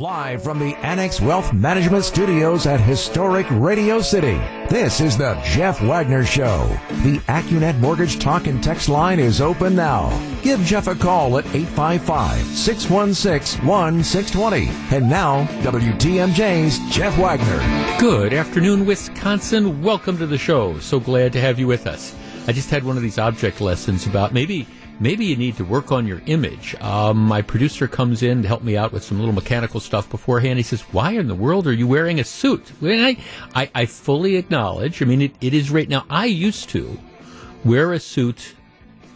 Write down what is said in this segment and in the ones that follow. Live from the Annex Wealth Management Studios at Historic Radio City, this is the Jeff Wagner Show. The Acunet Mortgage Talk and Text line is open now. Give Jeff a call at 855-616-1620. And now, WTMJ's Jeff Wagner. Good afternoon, Wisconsin. Welcome to the show. So glad to have you with us. I just had one of these object lessons about maybe you need to work on your image. My producer comes in to help me out with some little mechanical stuff beforehand. He says, why in the world are you wearing a suit? And I fully acknowledge. I mean, it is right now. I used to wear a suit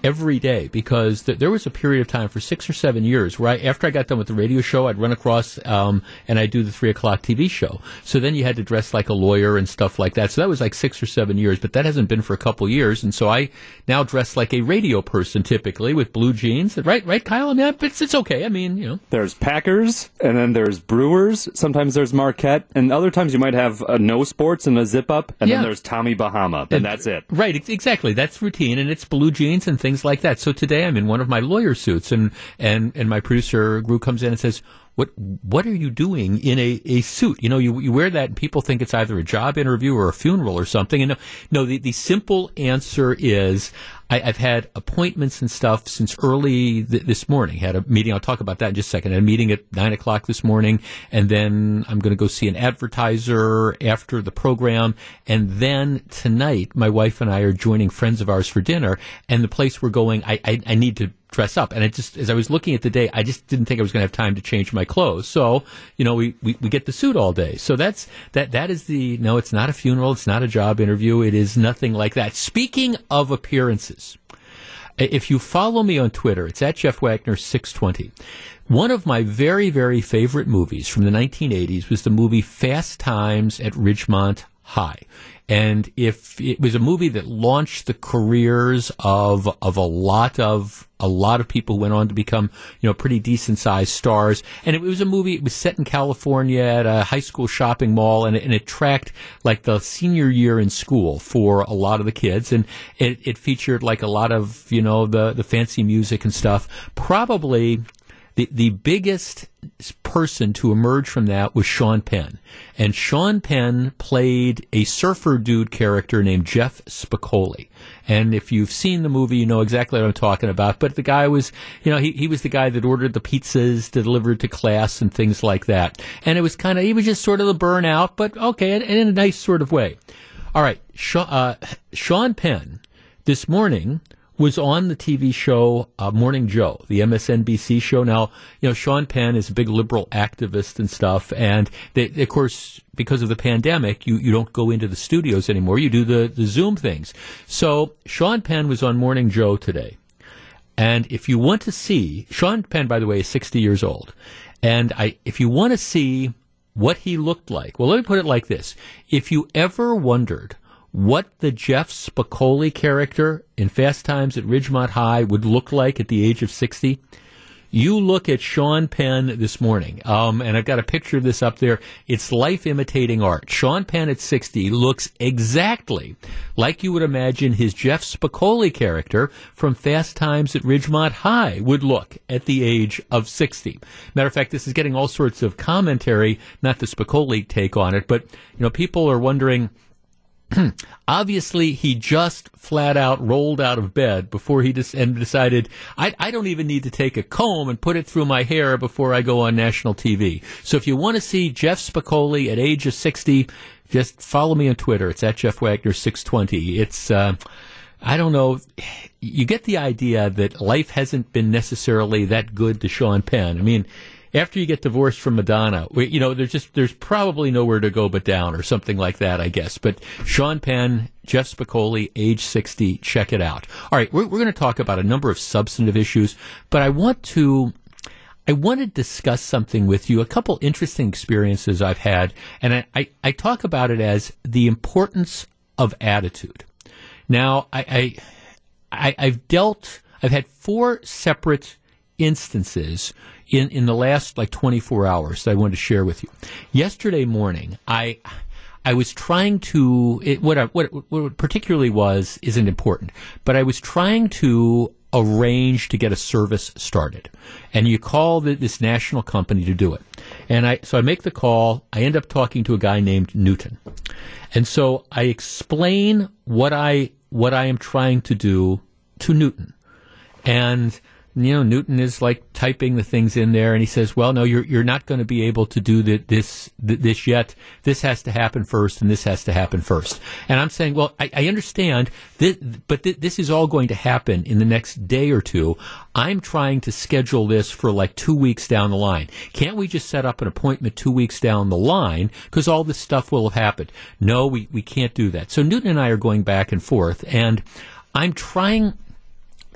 every day because there was a period of time for 6 or 7 years where after I got done with the radio show, I'd run across and I'd do the 3 o'clock TV show. So then you had to dress like a lawyer and stuff like that. So that was like 6 or 7 years, but that hasn't been for a couple years. And so I now dress like a radio person typically with blue jeans. Right, Kyle? I mean, it's okay. I mean, you know. There's Packers and then there's Brewers. Sometimes there's Marquette. And other times you might have a no sports and a zip up. And then there's Tommy Bahama. And that's it. Right, exactly. That's routine. And it's blue jeans and things like that. So today I'm in one of my lawyer suits, and my producer Gru comes in and says, what are you doing in a suit? You know, you wear that and people think it's either a job interview or a funeral or something. And no, the simple answer is I've had appointments and stuff since early this morning. Had a meeting. I'll talk about that in just a second. I had a meeting at 9 o'clock this morning, and then I'm going to go see an advertiser after the program. And then tonight, my wife and I are joining friends of ours for dinner, and the place we're going, I need to dress up. And it just, as I was looking at the day, I just didn't think I was going to have time to change my clothes. So, you know, we get the suit all day. So that is no, it's not a funeral. It's not a job interview. It is nothing like that. Speaking of appearances, if you follow me on Twitter, it's at Jeff Wagner 620. One of my very, very favorite movies from the 1980s was the movie Fast Times at Ridgemont High. And if it was a movie that launched the careers of a lot of people who went on to become, you know, pretty decent sized stars. And it was a movie, it was set in California at a high school shopping mall, and it tracked like the senior year in school for a lot of the kids. And it featured like a lot of, you know, the fancy music and stuff. Probably the biggest person to emerge from that was Sean Penn. And Sean Penn played a surfer dude character named Jeff Spicoli. And if you've seen the movie, you know exactly what I'm talking about. But the guy was, you know, he was the guy that ordered the pizzas delivered to class and things like that. And it was kind of, he was just sort of the burnout, but okay, and in a nice sort of way. All right, Sean Penn this morning was on the TV show Morning Joe, the MSNBC show. Now, you know, Sean Penn is a big liberal activist and stuff, and they, of course, because of the pandemic, you don't go into the studios anymore. You do the Zoom things. So Sean Penn was on Morning Joe today. And if you want to see, Sean Penn, by the way, is 60 years old. And if you want to see what he looked like, well, let me put it like this. If you ever wondered what the Jeff Spicoli character in Fast Times at Ridgemont High would look like at the age of 60, you look at Sean Penn this morning. And I've got a picture of this up there. It's life imitating art. Sean Penn at 60 looks exactly like you would imagine his Jeff Spicoli character from Fast Times at Ridgemont High would look at the age of 60. Matter of fact, this is getting all sorts of commentary, not the Spicoli take on it, but, you know, people are wondering, obviously, he just flat out rolled out of bed before he and decided, I don't even need to take a comb and put it through my hair before I go on national TV. So if you want to see Jeff Spicoli at age of 60, just follow me on Twitter. It's at Jeff Wagner 620. It's, I don't know. You get the idea that life hasn't been necessarily that good to Sean Penn. I mean, after you get divorced from Madonna, you know, there's probably nowhere to go but down or something like that, I guess. But Sean Penn, Jeff Spicoli, age 60, check it out. All right, we're going to talk about a number of substantive issues, but I want to discuss something with you, a couple interesting experiences I've had, and I talk about it as the importance of attitude. Now, I've had four separate instances in the last like 24 hours that I wanted to share with you. Yesterday morning, I was trying to, what particularly was isn't important, but I was trying to arrange to get a service started, and you call this national company to do it. And so I make the call. I end up talking to a guy named Newton. And so I explain what I am trying to do to Newton. And, Newton is like typing the things in there, and he says, well, no, you're not going to be able to do this yet. This has to happen first, and this has to happen first. And I'm saying, well, I understand, this is all going to happen in the next day or two. I'm trying to schedule this for like 2 weeks down the line. Can't we just set up an appointment 2 weeks down the line, because all this stuff will have happened? No, we can't do that. So Newton and I are going back and forth, and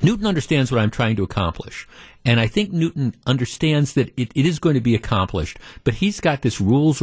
Newton understands what I'm trying to accomplish, and I think Newton understands that it is going to be accomplished, but he's got this rules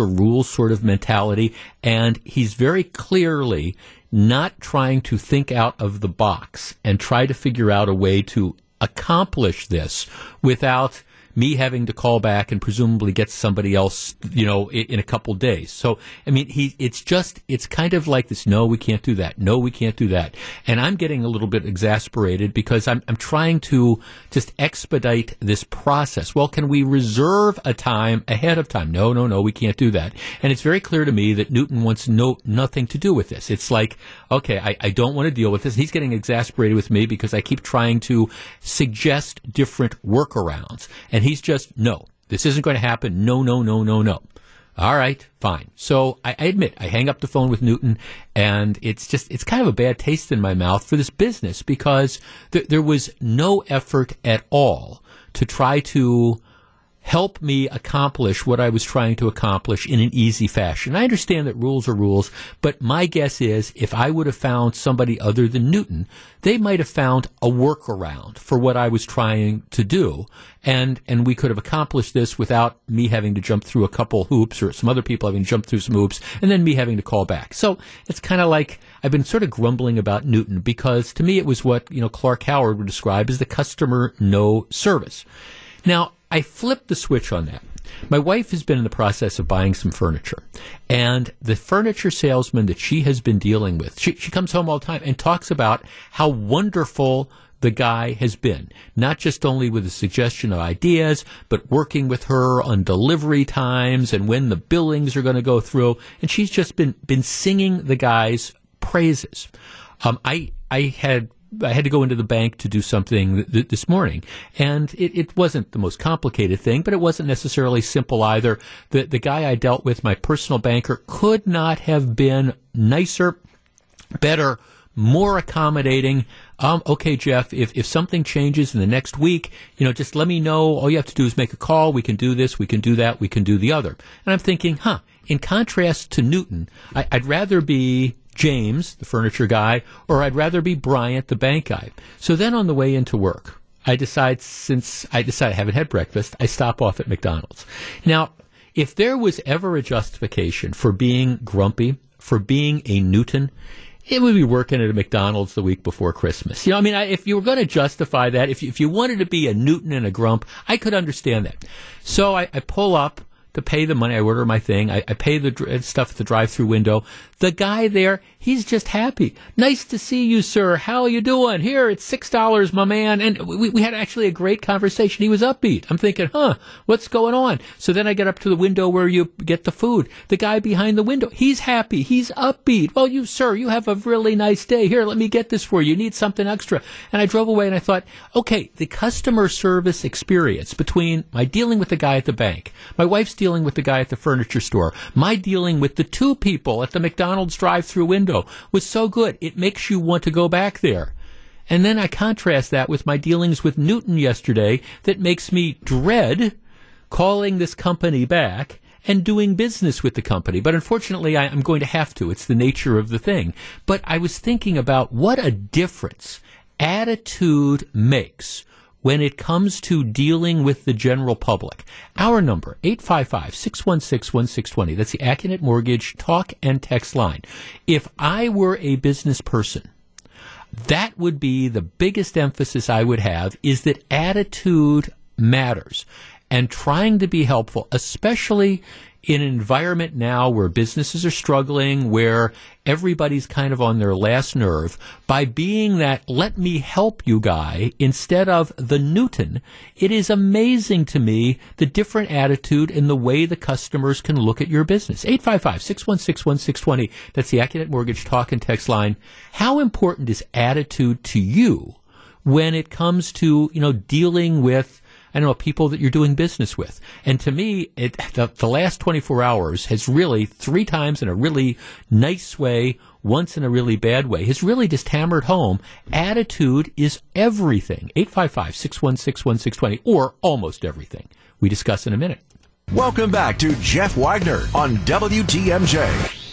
sort of mentality, and he's very clearly not trying to think out of the box and try to figure out a way to accomplish this without me having to call back and presumably get somebody else, in a couple days. So, it's kind of like this, no, we can't do that. No, we can't do that. And I'm getting a little bit exasperated because I'm trying to just expedite this process. Well, can we reserve a time ahead of time? No, we can't do that. And it's very clear to me that Newton wants nothing to do with this. It's like, okay, I don't want to deal with this. He's getting exasperated with me because I keep trying to suggest different workarounds. And he's just, no, this isn't going to happen. No. All right, fine. So I admit, I hang up the phone with Newton, and it's kind of a bad taste in my mouth for this business because there was no effort at all to try to help me accomplish what I was trying to accomplish in an easy fashion. I understand that rules are rules, but my guess is if I would have found somebody other than Newton, they might have found a workaround for what I was trying to do, and we could have accomplished this without me having to jump through a couple hoops or some other people having to jump through some hoops, and then me having to call back. So it's kind of like I've been sort of grumbling about Newton because to me it was what Clark Howard would describe as the customer no service. Now, I flipped the switch on that. My wife has been in the process of buying some furniture, and the furniture salesman that she has been dealing with, she comes home all the time and talks about how wonderful the guy has been, not just only with the suggestion of ideas, but working with her on delivery times and when the billings are going to go through. And she's just been singing the guy's praises. I had to go into the bank to do something this morning, and it wasn't the most complicated thing, but it wasn't necessarily simple either. The guy I dealt with, my personal banker, could not have been nicer, better, more accommodating. Okay, Jeff, if something changes in the next week, just let me know. All you have to do is make a call. We can do this. We can do that. We can do the other. And I'm thinking, in contrast to Newton, I'd rather be James, the furniture guy, or I'd rather be Bryant, the bank guy. So then on the way into work, I decide I haven't had breakfast, I stop off at McDonald's. Now, if there was ever a justification for being grumpy, for being a Newton, it would be working at a McDonald's the week before Christmas. If you were going to justify that, if you wanted to be a Newton and a grump, I could understand that. So I pull up to pay the money. I order my thing. I pay the stuff at the drive-through window. The guy there, he's just happy. Nice to see you, sir. How are you doing? Here, it's $6, my man. And we had actually a great conversation. He was upbeat. I'm thinking, what's going on? So then I get up to the window where you get the food. The guy behind the window, he's happy. He's upbeat. Well, you, sir, you have a really nice day. Here, let me get this for you. You need something extra. And I drove away and I thought, okay, the customer service experience between my dealing with the guy at the bank, my wife's dealing with the guy at the furniture store, my dealing with the two people at the McDonald's drive-through window was so good, it makes you want to go back there. And then I contrast that with my dealings with Newton yesterday that makes me dread calling this company back and doing business with the company. But unfortunately, I'm going to have to. It's the nature of the thing. But I was thinking about what a difference attitude makes when it comes to dealing with the general public. Our number, 855-616-1620. That's the Acunet Mortgage talk and text line. If I were a business person, that would be the biggest emphasis I would have, is that attitude matters. and trying to be helpful, especially in an environment now where businesses are struggling, where everybody's kind of on their last nerve, by being that let me help you guy instead of the Newton. It is amazing to me the different attitude and the way the customers can look at your business. 855-616-1620. That's the Acunet Mortgage talk and text line. How important is attitude to you when it comes to, you know, dealing with, I don't know, people that you're doing business with? And to me, the last 24 hours has really, three times in a really nice way, once in a really bad way, has really just hammered home attitude is everything. 855-616-1620, or almost everything. We discuss in a minute. Welcome back to Jeff Wagner on WTMJ.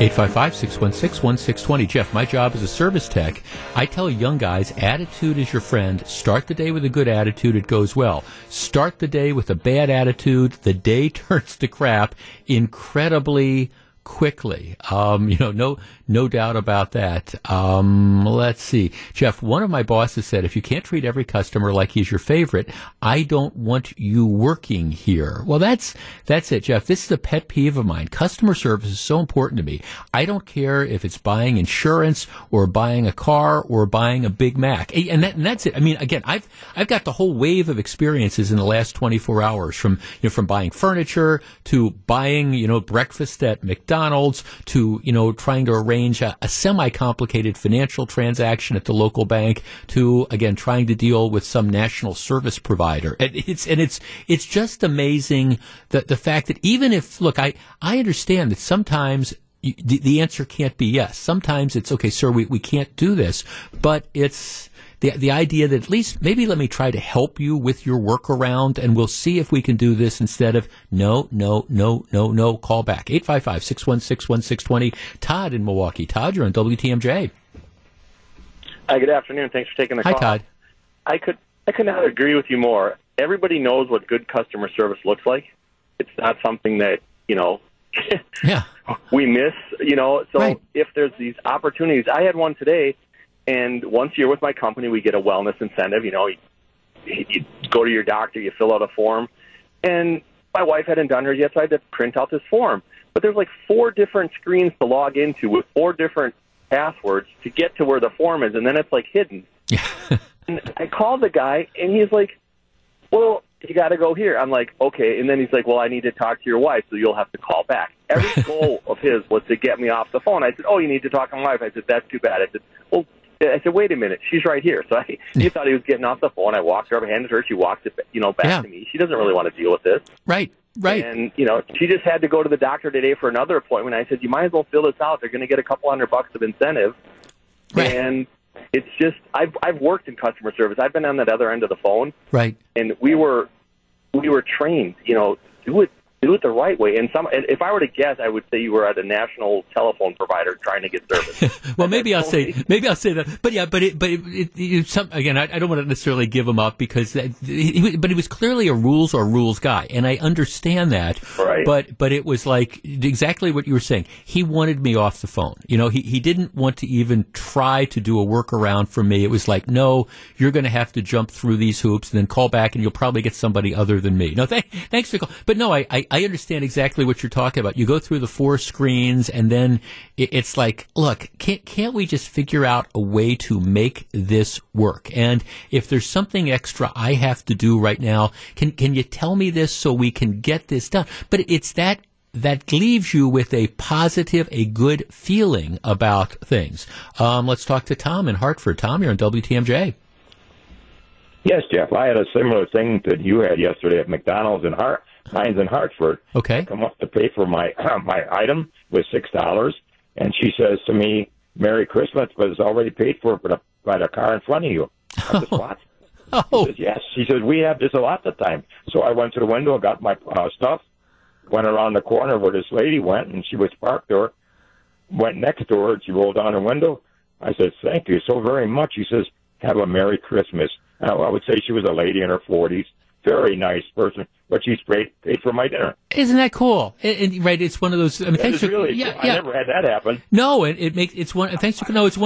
855-616-1620. Jeff, my job as a service tech, I tell young guys, attitude is your friend. Start the day with a good attitude, it goes well. Start the day with a bad attitude, the day turns to crap incredibly quickly. No doubt about that. Let's see. Jeff, one of my bosses said, if you can't treat every customer like he's your favorite, I don't want you working here. Well, that's it, Jeff. This is a pet peeve of mine. Customer service is so important to me. I don't care if it's buying insurance or buying a car or buying a Big Mac. And that's it. I mean, again, I've got the whole wave of experiences in the last 24 hours from buying furniture to buying, breakfast at McDonald's to, trying to arrange a semi-complicated financial transaction at the local bank to, again, trying to deal with some national service provider. It's just amazing that the fact that even if, look, I understand that sometimes the answer can't be yes. Sometimes it's, okay, sir, we can't do this, but it's the idea that at least maybe let me try to help you with your workaround and we'll see if we can do this instead of no, call back. 855-616-1620. Todd in Milwaukee. Todd, you're on WTMJ. Hi, good afternoon. Thanks for taking the call. Hi, Todd. I could not agree with you more. Everybody knows what good customer service looks like. It's not something that, yeah. we miss, So right. If there's these opportunities, I had one today. And once a year with my company, we get a wellness incentive. You go to your doctor, you fill out a form. And my wife hadn't done hers yet, so I had to print out this form. But there's like 4 different screens to log into with 4 different passwords to get to where the form is, and then it's like hidden. And I called the guy, and he's like, well, you got to go here. I'm like, okay. And then he's like, well, I need to talk to your wife, so you'll have to call back. Every goal of his was to get me off the phone. I said, oh, you need to talk to my wife. I said, that's too bad. I said, wait a minute, she's right here. So he thought he was getting off the phone. I walked her up, handed her. She walked it, back to me. She doesn't really want to deal with this. Right. And, she just had to go to the doctor today for another appointment. I said, you might as well fill this out. They're going to get $200 of incentive. Right. And it's just, I've worked in customer service. I've been on that other end of the phone. Right. And we were trained, do it the right way. And if I were to guess, I would say you were at a national telephone provider trying to get service. Well, maybe I'll say that. But yeah, again, I don't want to necessarily give him up because he was clearly a rules guy, and I understand that. Right. But it was like exactly what you were saying. He wanted me off the phone. He didn't want to even try to do a workaround for me. It was like, no, you're going to have to jump through these hoops and then call back, and you'll probably get somebody other than me. No, thanks for the call. But no, I understand exactly what you're talking about. You go through the 4 screens, and then it's like, look, can't we just figure out a way to make this work? And if there's something extra I have to do right now, can you tell me this so we can get this done? But it's that leaves you with a positive, a good feeling about things. Let's talk to Tom in Hartford. Tom, you're on WTMJ. Yes, Jeff. I had a similar thing that you had yesterday at McDonald's in Hartford. Mine's in Hartford. Okay. I come up to pay for my item with $6, and she says to me, "Merry Christmas," but it's already paid for by the car in front of you. I said, "What?" She says, "Yes." She says, "We have this a lot of time." So I went to the window, got my stuff, went around the corner where this lady went, and she was parked there. Went next to her, and she rolled down her window. I said, "Thank you so very much." She says, "Have a Merry Christmas." I would say she was a lady in her 40s. Very nice person, but she's paid for my dinner. Isn't that cool? Right, it's one of those. I mean, thanks for really. Yeah, I never had that happen. No, it's one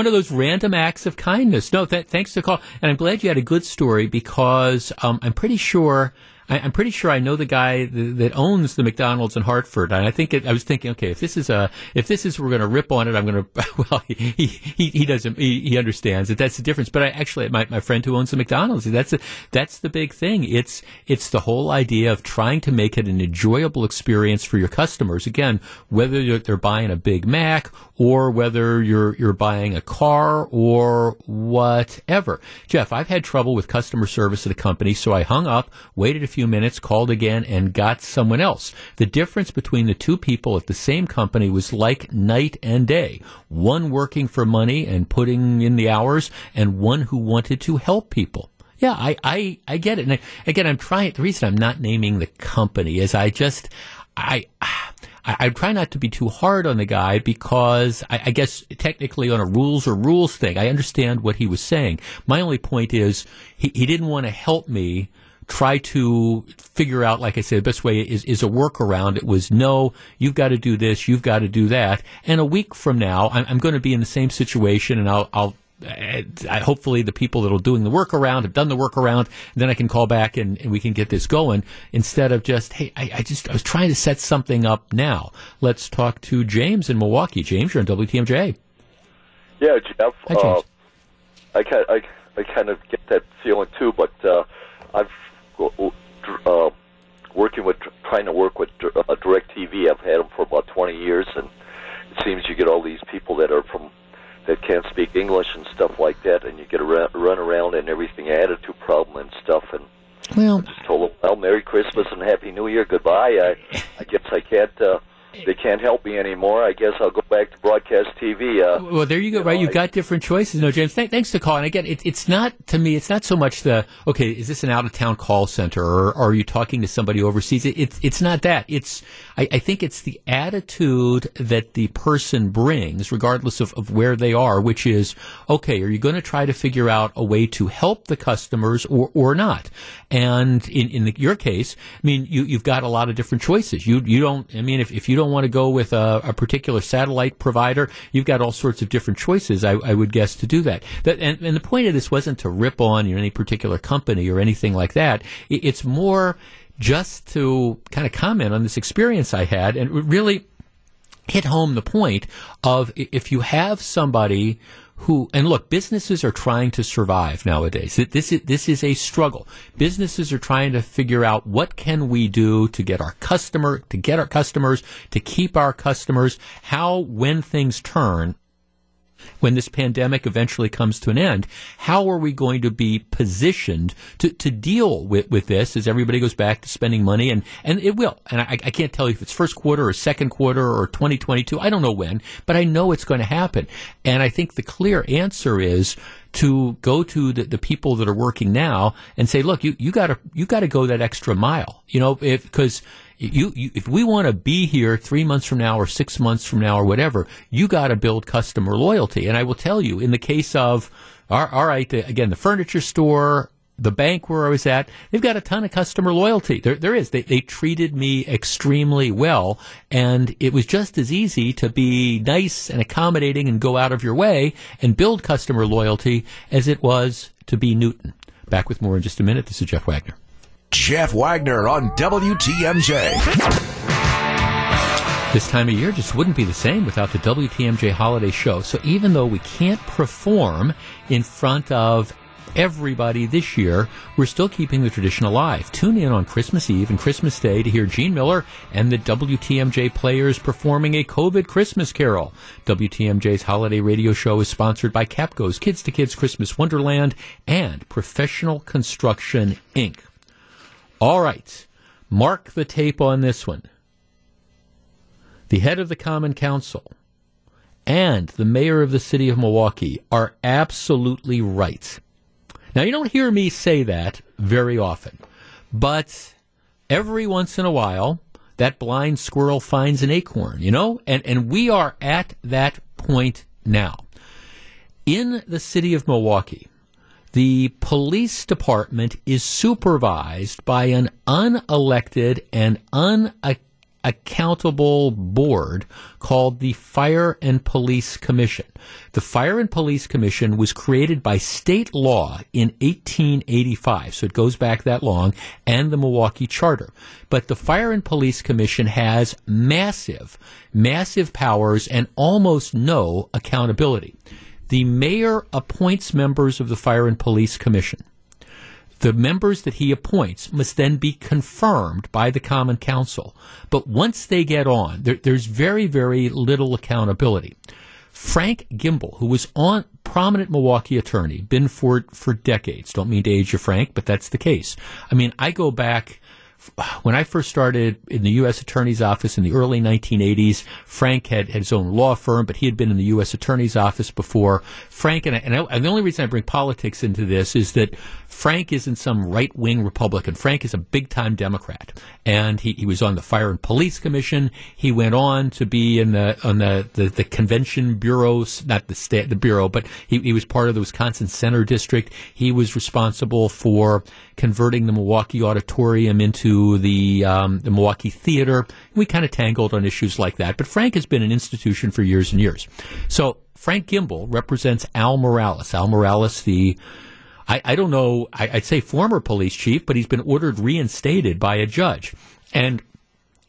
of those random acts of kindness. No, thanks for the call, and I'm glad you had a good story because I'm pretty sure. I'm pretty sure I know the guy that owns the McDonald's in Hartford, and I think I was thinking, okay, if this is we're going to rip on it, I'm going to. Well, he doesn't. He understands that that's the difference. But I actually, my friend who owns the McDonald's, that's the big thing. It's the whole idea of trying to make it an enjoyable experience for your customers. Again, whether they're buying a Big Mac or whether you're buying a car or whatever. Jeff, I've had trouble with customer service at a company, so I hung up, waited a few minutes, called again, and got someone else. The difference between the two people at the same company was like night and day. One working for money and putting in the hours, and one who wanted to help people. Yeah, I get it. And I'm trying. The reason I'm not naming the company is I try not to be too hard on the guy because I guess technically on a rules thing, I understand what he was saying. My only point is he didn't want to help me try to figure out, like I said, the best way is a workaround. It was, no, you've got to do this, you've got to do that. And a week from now, I'm going to be in the same situation, and I hopefully the people that are doing the workaround have done the workaround, and then I can call back and we can get this going instead of just, hey, I was trying to set something up now. Let's talk to James in Milwaukee. James, you're on WTMJ. Yeah, Jeff. Hi, James. I kind of get that feeling too, but I've worked with DirecTV. I've had them for about 20 years, and it seems you get all these people that are from that can't speak English and stuff like that, and you get a run around and everything, attitude problem and stuff. And well, I just told them, well, Merry Christmas and Happy New Year, goodbye. I guess I can't. They can't help me anymore. I guess I'll go back to broadcast TV. Well, there you go, right? You've got different choices. No, James, thanks for calling. And again, it's not, to me, it's not so much the, okay, is this an out-of-town call center, or are you talking to somebody overseas? It's not that. I think it's the attitude that the person brings, regardless of where they are, which is, okay, are you going to try to figure out a way to help the customers or not? And in your case, I mean, you've got a lot of different choices. You don't, I mean, if you don't want to go with a particular satellite provider, you've got all sorts of different choices, I would guess, to do that. And the point of this wasn't to rip on any particular company or anything like that. It's more just to kind of comment on this experience I had and really hit home the point of, if you have somebody who, and look, businesses are trying to survive nowadays. This is a struggle. Businesses are trying to figure out what can we do to get our customer, to get our customers, to keep our customers, how, when things turn, when this pandemic eventually comes to an end, how are we going to be positioned to deal with this as everybody goes back to spending money? And it will. And I can't tell you if it's first quarter or second quarter or 2022. I don't know when, but I know it's going to happen. And I think the clear answer is to go to the people that are working now and say, look, you got to go that extra mile, because if we want to be here 3 months from now or 6 months from now or whatever, you got to build customer loyalty. And I will tell you, in the case of, all right, again, the furniture store, the bank where I was at, they've got a ton of customer loyalty. There is. They treated me extremely well, and it was just as easy to be nice and accommodating and go out of your way and build customer loyalty as it was to be Newton. Back with more in just a minute. This is Jeff Wagner. Jeff Wagner on WTMJ. This time of year just wouldn't be the same without the WTMJ holiday show. So even though we can't perform in front of everybody this year, we're still keeping the tradition alive. Tune in on Christmas Eve and Christmas Day to hear Gene Miller and the WTMJ Players performing a COVID Christmas carol. WTMJ's holiday radio show is sponsored by Capco's Kids to Kids Christmas Wonderland and Professional Construction, Inc. All right, mark the tape on this one. The head of the Common Council and the mayor of the city of Milwaukee are absolutely right. Now, you don't hear me say that very often, but every once in a while, that blind squirrel finds an acorn, and we are at that point now. In the city of Milwaukee, the police department is supervised by an unelected and accountable board called the Fire and Police Commission. The Fire and Police Commission was created by state law in 1885, so it goes back that long, and the Milwaukee Charter. But the Fire and Police Commission has massive powers and almost no accountability. The mayor appoints members of the Fire and Police Commission. The members that he appoints must then be confirmed by the Common Council. But once they get on, there's very, very little accountability. Frank Gimbel, who was a prominent Milwaukee attorney, been for decades. Don't mean to age you, Frank, but that's the case. I mean, I go back when I first started in the U.S. Attorney's Office in the early 1980s. Frank had his own law firm, but he had been in the U.S. Attorney's Office before. Frank and the only reason I bring politics into this is that Frank isn't some right-wing Republican. Frank is a big-time Democrat, and he was on the Fire and Police Commission. He went on to be on the Convention Bureau, not the Bureau, but he was part of the Wisconsin Center District. He was responsible for converting the Milwaukee Auditorium into the Milwaukee Theater. We kind of tangled on issues like that. But Frank has been an institution for years and years. So Frank Gimbel represents Al Morales. Al Morales, I'd say former police chief, but he's been ordered reinstated by a judge. And,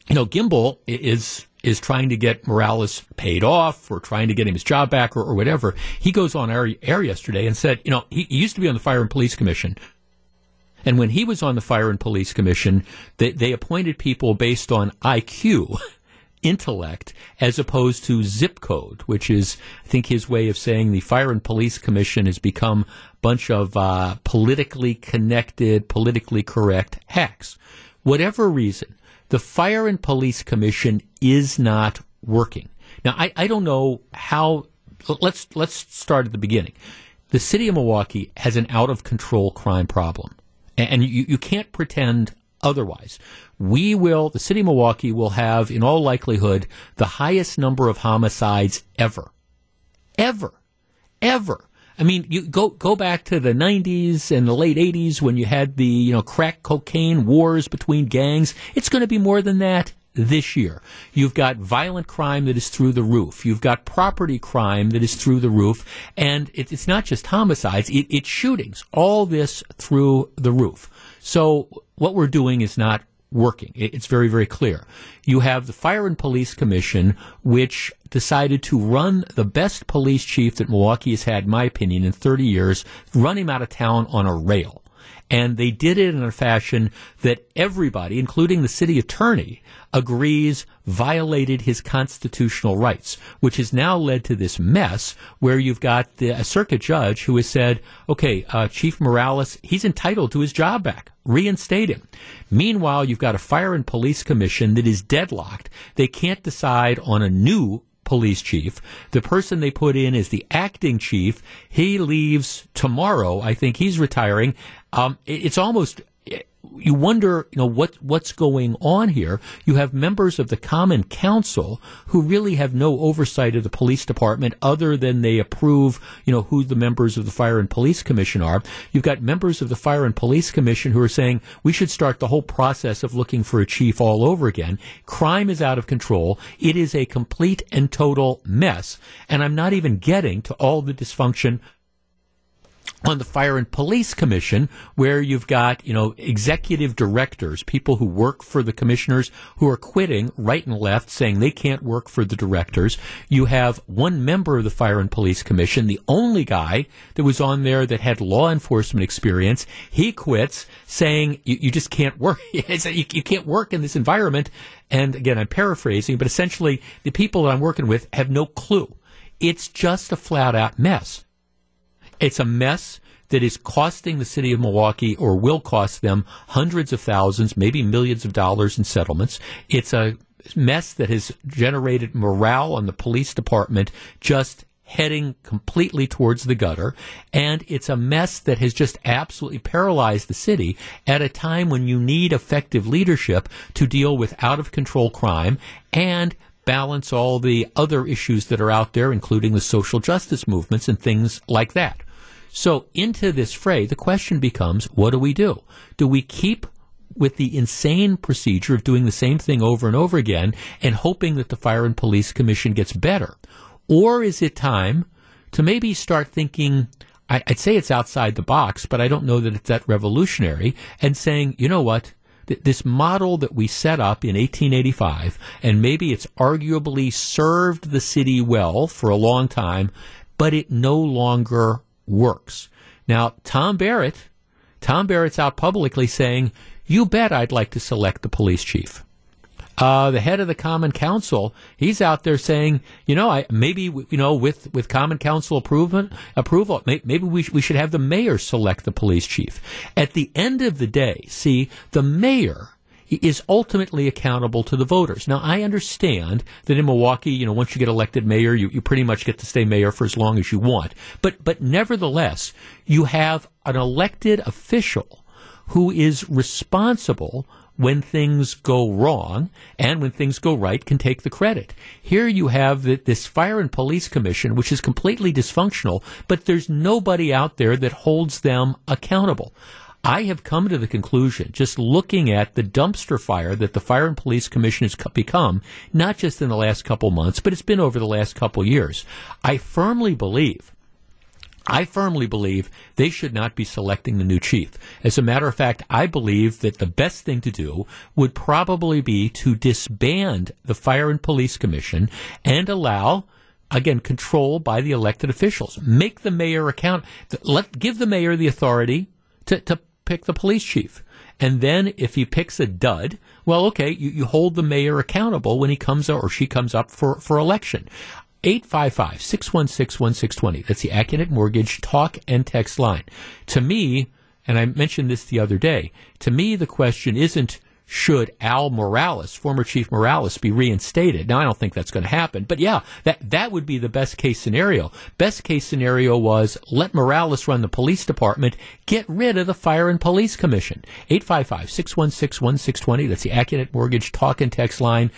you know, Gimbel is trying to get Morales paid off or trying to get him his job back or whatever. He goes on air yesterday and said, you know, he used to be on the Fire and Police Commission. And when he was on the Fire and Police Commission, they appointed people based on IQ, intellect, as opposed to zip code, which is, I think, his way of saying the Fire and Police Commission has become a bunch of politically connected, politically correct hacks. Whatever reason, the Fire and Police Commission is not working. Now, I don't know how. Let's start at the beginning. The city of Milwaukee has an out-of-control crime problem, and you can't pretend otherwise. The city of Milwaukee will have, in all likelihood, the highest number of homicides ever. I mean, you go back to the 90s and the late 80s when you had the, you know, crack cocaine wars between gangs. It's going to be more than that this year. You've got violent crime that is through the roof. You've got property crime that is through the roof. And it's not just homicides, it's shootings. All this through the roof. So what we're doing is not working. It's very, very clear. You have the Fire and Police Commission, which decided to run the best police chief that Milwaukee has had, in my opinion, in 30 years, run him out of town on a rail. And they did it in a fashion that everybody, including the city attorney, agrees violated his constitutional rights, which has now led to this mess where you've got a circuit judge who has said, okay, Chief Morales, he's entitled to his job back. Reinstate him. Meanwhile, you've got a Fire and Police Commission that is deadlocked. They can't decide on a new police chief. The person they put in is the acting chief. He leaves tomorrow. I think he's retiring. It's almost, you wonder, you know, what's going on here. You have members of the Common Council who really have no oversight of the police department other than they approve, you know, who the members of the Fire and Police Commission are. You've got members of the Fire and Police Commission who are saying we should start the whole process of looking for a chief all over again. Crime is out of control. It is a complete and total mess. And I'm not even getting to all the dysfunction on the Fire and Police Commission, where you've got, you know, executive directors, people who work for the commissioners who are quitting right and left, saying they can't work for the directors. You have one member of the Fire and Police Commission, the only guy that was on there that had law enforcement experience. He quits, saying you just can't work. You can't work in this environment. And again, I'm paraphrasing, but essentially the people that I'm working with have no clue. It's just a flat-out mess. It's a mess that is costing the city of Milwaukee, or will cost them, hundreds of thousands, maybe millions of dollars in settlements. It's a mess that has generated morale on the police department just heading completely towards the gutter. And it's a mess that has just absolutely paralyzed the city at a time when you need effective leadership to deal with out-of-control crime and balance all the other issues that are out there, including the social justice movements and things like that. So into this fray, the question becomes, what do we do? Do we keep with the insane procedure of doing the same thing over and over again and hoping that the Fire and Police Commission gets better? Or is it time to maybe start thinking, I'd say it's outside the box, but I don't know that it's that revolutionary, and saying, you know what, this model that we set up in 1885, and maybe it's arguably served the city well for a long time, but it no longer works. Now, Tom Barrett's out publicly saying, you bet I'd like to select the police chief. The head of the Common Council, he's out there saying, you know, with Common Council approval, maybe we should have the mayor select the police chief. At the end of the day, see, the mayor is ultimately accountable to the voters. Now, I understand that in Milwaukee, you know, once you get elected mayor, you pretty much get to stay mayor for as long as you want. But nevertheless, you have an elected official who is responsible when things go wrong, and when things go right, can take the credit. Here you have this Fire and Police Commission, which is completely dysfunctional, but there's nobody out there that holds them accountable. I have come to the conclusion, just looking at the dumpster fire that the Fire and Police Commission has become, not just in the last couple months, but it's been over the last couple years, I firmly believe they should not be selecting the new chief. As a matter of fact, I believe that the best thing to do would probably be to disband the Fire and Police Commission and allow, again, control by the elected officials. Make the mayor account. Give the mayor the authority to pick the police chief. And then if he picks a dud, well, okay, you hold the mayor accountable when he comes or she comes up for election. 855-616-1620. That's the Acunet Mortgage talk and text line. To me, and I mentioned this the other day, to me the question isn't should Al Morales, former Chief Morales, be reinstated. Now, I don't think that's going to happen, but yeah, that would be the best case scenario. Best case scenario was let Morales run the police department, get rid of the Fire and Police Commission. 855-616-1620. That's the Acunet Mortgage talk and text line.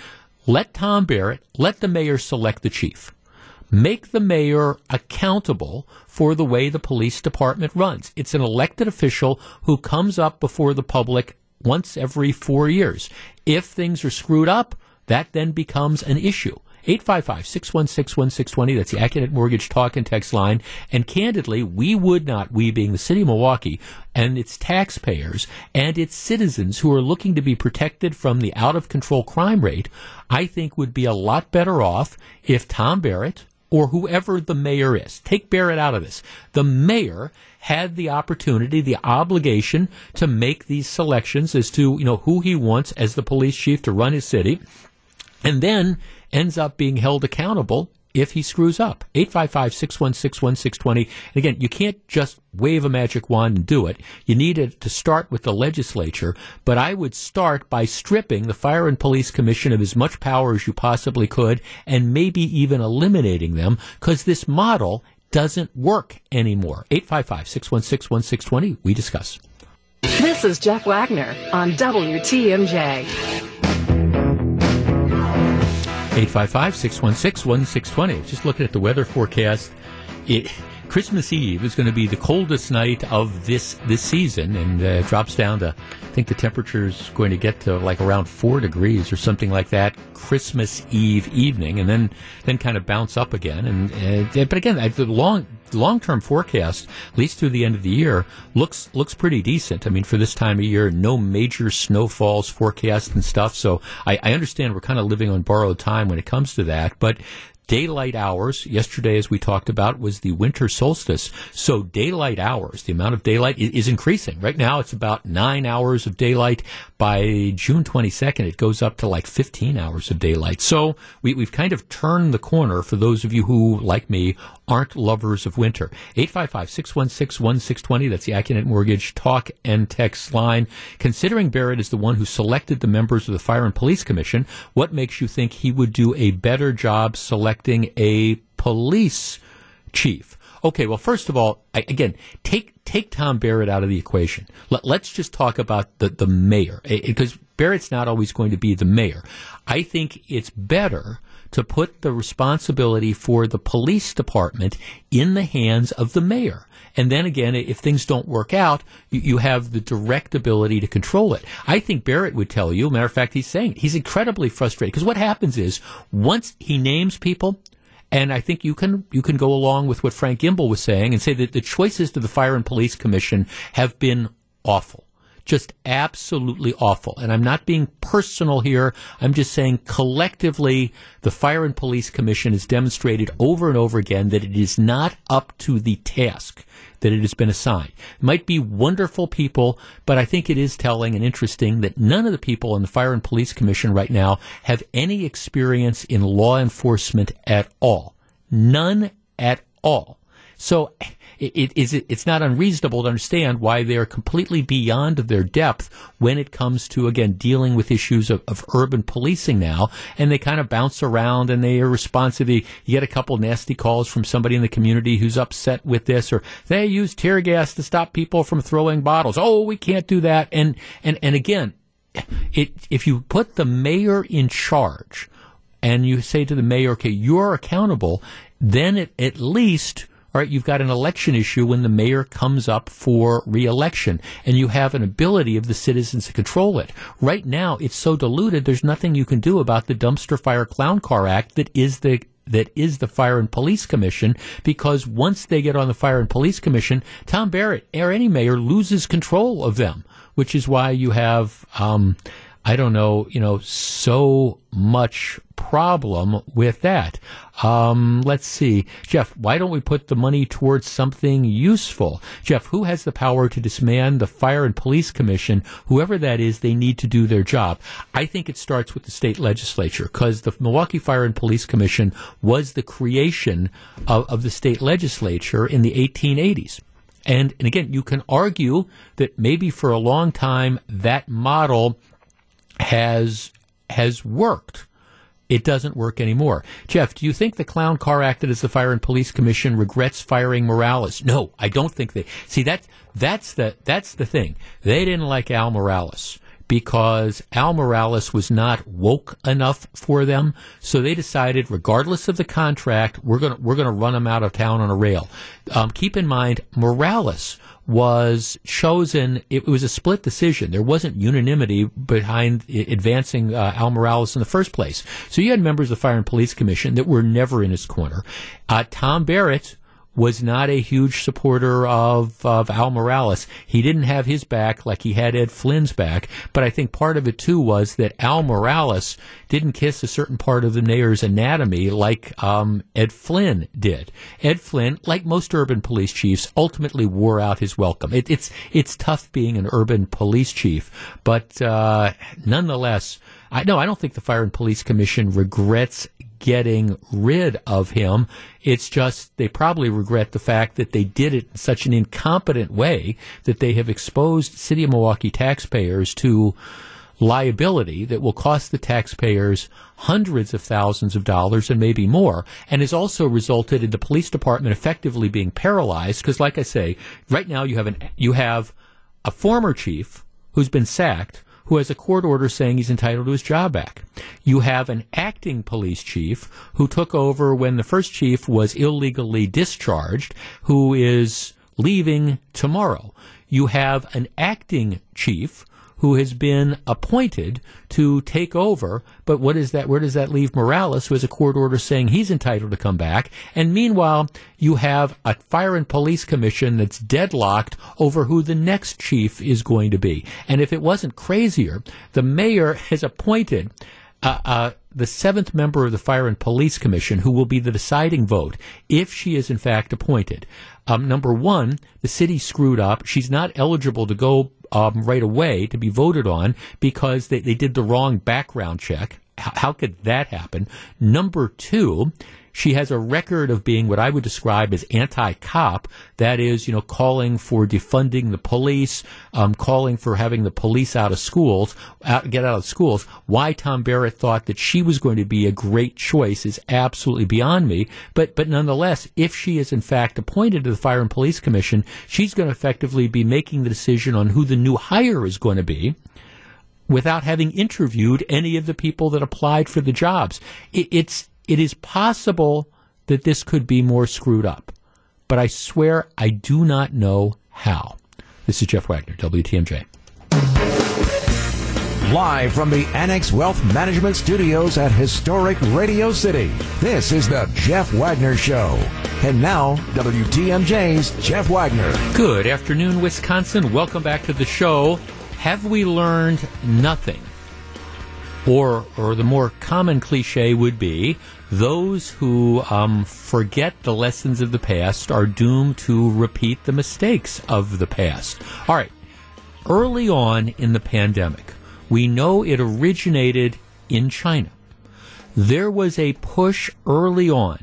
Let Tom Barrett, let the mayor select the chief. Make the mayor accountable for the way the police department runs. It's an elected official who comes up before the public once every 4 years. If things are screwed up, that then becomes an issue. 855-616-1620, that's the Acunet Mortgage talk and text line. And candidly, we would not, we being the city of Milwaukee, and its taxpayers, and its citizens who are looking to be protected from the out-of-control crime rate, I think would be a lot better off if Tom Barrett, or whoever the mayor is, take Barrett out of this, the mayor had the opportunity, the obligation to make these selections as to, you know, who he wants as the police chief to run his city, and then ends up being held accountable if he screws up. 855-616-1620. And again, you can't just wave a magic wand and do it. You need to start with the legislature, but I would start by stripping the Fire and Police Commission of as much power as you possibly could, and maybe even eliminating them, because this model doesn't work anymore. 855-616-1620. We discuss. This is Jeff Wagner on WTMJ. 855-616-1620. Just looking at the weather forecast, Christmas Eve is going to be the coldest night of this season, and it drops down to, I think the temperature's going to get to like around 4 degrees or something like that Christmas Eve evening, and then kind of bounce up again. But again, the long-term forecast, at least through the end of the year, looks pretty decent. I mean, for this time of year, no major snowfalls forecast and stuff, so I understand we're kind of living on borrowed time when it comes to that, but daylight hours, yesterday, as we talked about, was the winter solstice. So daylight hours, the amount of daylight is increasing. Right now, it's about 9 hours of daylight. By June 22nd, it goes up to like 15 hours of daylight. So we've kind of turned the corner for those of you who, like me, aren't lovers of winter. 855-616-1620. That's the Acunet Mortgage talk and text line. Considering Barrett is the one who selected the members of the Fire and Police Commission, what makes you think he would do a better job selecting a police chief? Okay, well, first of all, again, take Tom Barrett out of the equation. Let's just talk about the mayor, because Barrett's not always going to be the mayor. I think it's better to put the responsibility for the police department in the hands of the mayor. And then again, if things don't work out, you have the direct ability to control it. I think Barrett would tell you, matter of fact, he's saying it, he's incredibly frustrated, because what happens is once he names people, and I think you can go along with what Frank Gimbel was saying and say that the choices to the Fire and Police Commission have been awful. Just absolutely awful. And I'm not being personal here. I'm just saying collectively the Fire and Police Commission has demonstrated over and over again that it is not up to the task that it has been assigned. It might be wonderful people, but I think it is telling and interesting that none of the people in the Fire and Police Commission right now have any experience in law enforcement at all. None at all. So it's not unreasonable to understand why they are completely beyond their depth when it comes to, again, dealing with issues of urban policing now. And they kind of bounce around and they are responsive. You get a couple nasty calls from somebody in the community who's upset with this, or they use tear gas to stop people from throwing bottles. Oh, we can't do that. And again, if you put the mayor in charge and you say to the mayor, okay, you're accountable, then at least... All right, you've got an election issue when the mayor comes up for re-election, and you have an ability of the citizens to control it. Right now, it's so diluted, there's nothing you can do about the Dumpster Fire Clown Car Act that is the Fire and Police Commission, because once they get on the Fire and Police Commission, Tom Barrett or any mayor loses control of them, which is why you have, so much problem with that. Let's see. Jeff, why don't we put the money towards something useful? Jeff, who has the power to disband the Fire and Police Commission? Whoever that is, they need to do their job. I think it starts with the state legislature, because the Milwaukee Fire and Police Commission was the creation of the state legislature in the 1880s. And again, you can argue that maybe for a long time that model has worked. It doesn't work anymore. Jeff, do you think the Clown Car Act that is the Fire and Police Commission regrets firing Morales? No, I don't think they. See, that's the thing. They didn't like Al Morales because Al Morales was not woke enough for them. So they decided, regardless of the contract, we're gonna run him out of town on a rail. Keep in mind, Morales was chosen, it was a split decision. There wasn't unanimity behind advancing Al Morales in the first place. So you had members of the Fire and Police Commission that were never in his corner. Tom Barrett was not a huge supporter of Al Morales. He didn't have his back like he had Ed Flynn's back, but I think part of it too was that Al Morales didn't kiss a certain part of the mayor's anatomy like Ed Flynn did. Ed Flynn, like most urban police chiefs, ultimately wore out his welcome. It's tough being an urban police chief, but nonetheless, I don't think the Fire and Police Commission regrets getting rid of him. It's just they probably regret the fact that they did it in such an incompetent way that they have exposed City of Milwaukee taxpayers to liability that will cost the taxpayers hundreds of thousands of dollars and maybe more, and has also resulted in the police department effectively being paralyzed, because like I say, right now you have a former chief who's been sacked, who has a court order saying he's entitled to his job back. You have an acting police chief who took over when the first chief was illegally discharged, who is leaving tomorrow. You have an acting chief who has been appointed to take over, but what is that? Where does that leave Morales, who has a court order saying he's entitled to come back? And meanwhile, you have a Fire and Police Commission that's deadlocked over who the next chief is going to be. And if it wasn't crazier, the mayor has appointed the seventh member of the Fire and Police Commission, who will be the deciding vote if she is in fact appointed. Number one, the city screwed up. She's not eligible to go right away to be voted on because they did the wrong background check. How could that happen? Number two, She has a record of being what I would describe as anti-cop. That is, you know, calling for defunding the police, calling for having the police out of schools, get out of schools. Why Tom Barrett thought that she was going to be a great choice is absolutely beyond me. But nonetheless, if she is in fact appointed to the Fire and Police Commission, she's going to effectively be making the decision on who the new hire is going to be, without having interviewed any of the people that applied for the jobs. It is possible that this could be more screwed up, but I swear I do not know how. This is Jeff Wagner, WTMJ. Live from the Annex Wealth Management Studios at Historic Radio City, this is the Jeff Wagner Show. And now, WTMJ's Jeff Wagner. Good afternoon, Wisconsin. Welcome back to the show. Have we learned nothing? Or the more common cliche would be, those who forget the lessons of the past are doomed to repeat the mistakes of the past. All right. Early on in the pandemic, we know it originated in China. There was a push early on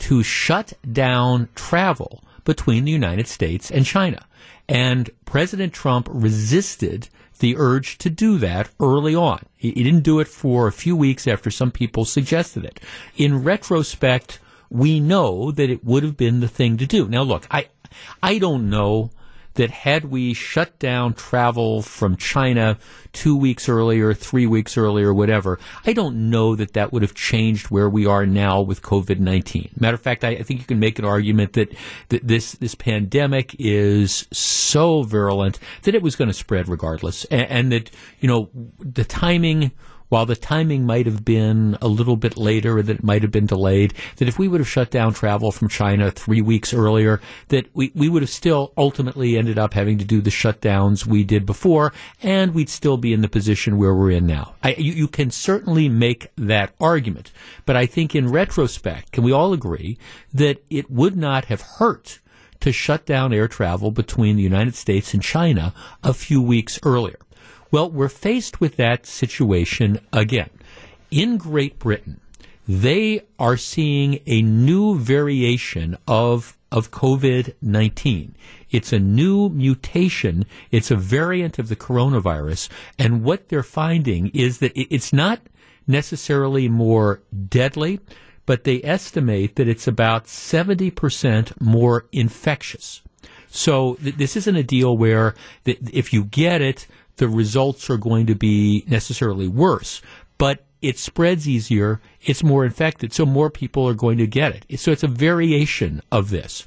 to shut down travel between the United States and China. And President Trump resisted the urge to do that early on. He didn't do it for a few weeks after some people suggested it. In retrospect, we know that it would have been the thing to do. Now, look, I don't know that had we shut down travel from China 2 weeks earlier, 3 weeks earlier, whatever, I don't know that that would have changed where we are now with COVID-19. Matter of fact, I think you can make an argument that this pandemic is so virulent that it was going to spread regardless, and that, you know, the timing, while the timing might have been a little bit later or that it might have been delayed, that if we would have shut down travel from China 3 weeks earlier, that we would have still ultimately ended up having to do the shutdowns we did before, and we'd still be in the position where we're in now. You can certainly make that argument. But I think in retrospect, can we all agree that it would not have hurt to shut down air travel between the United States and China a few weeks earlier? Well, we're faced with that situation again. In Great Britain, they are seeing a new variation of COVID-19. It's a new mutation. It's a variant of the coronavirus. And what they're finding is that it's not necessarily more deadly, but they estimate that it's about 70% more infectious. So this isn't a deal where if you get it, the results are going to be necessarily worse, but it spreads easier, it's more infected, so more people are going to get it. So it's a variation of this.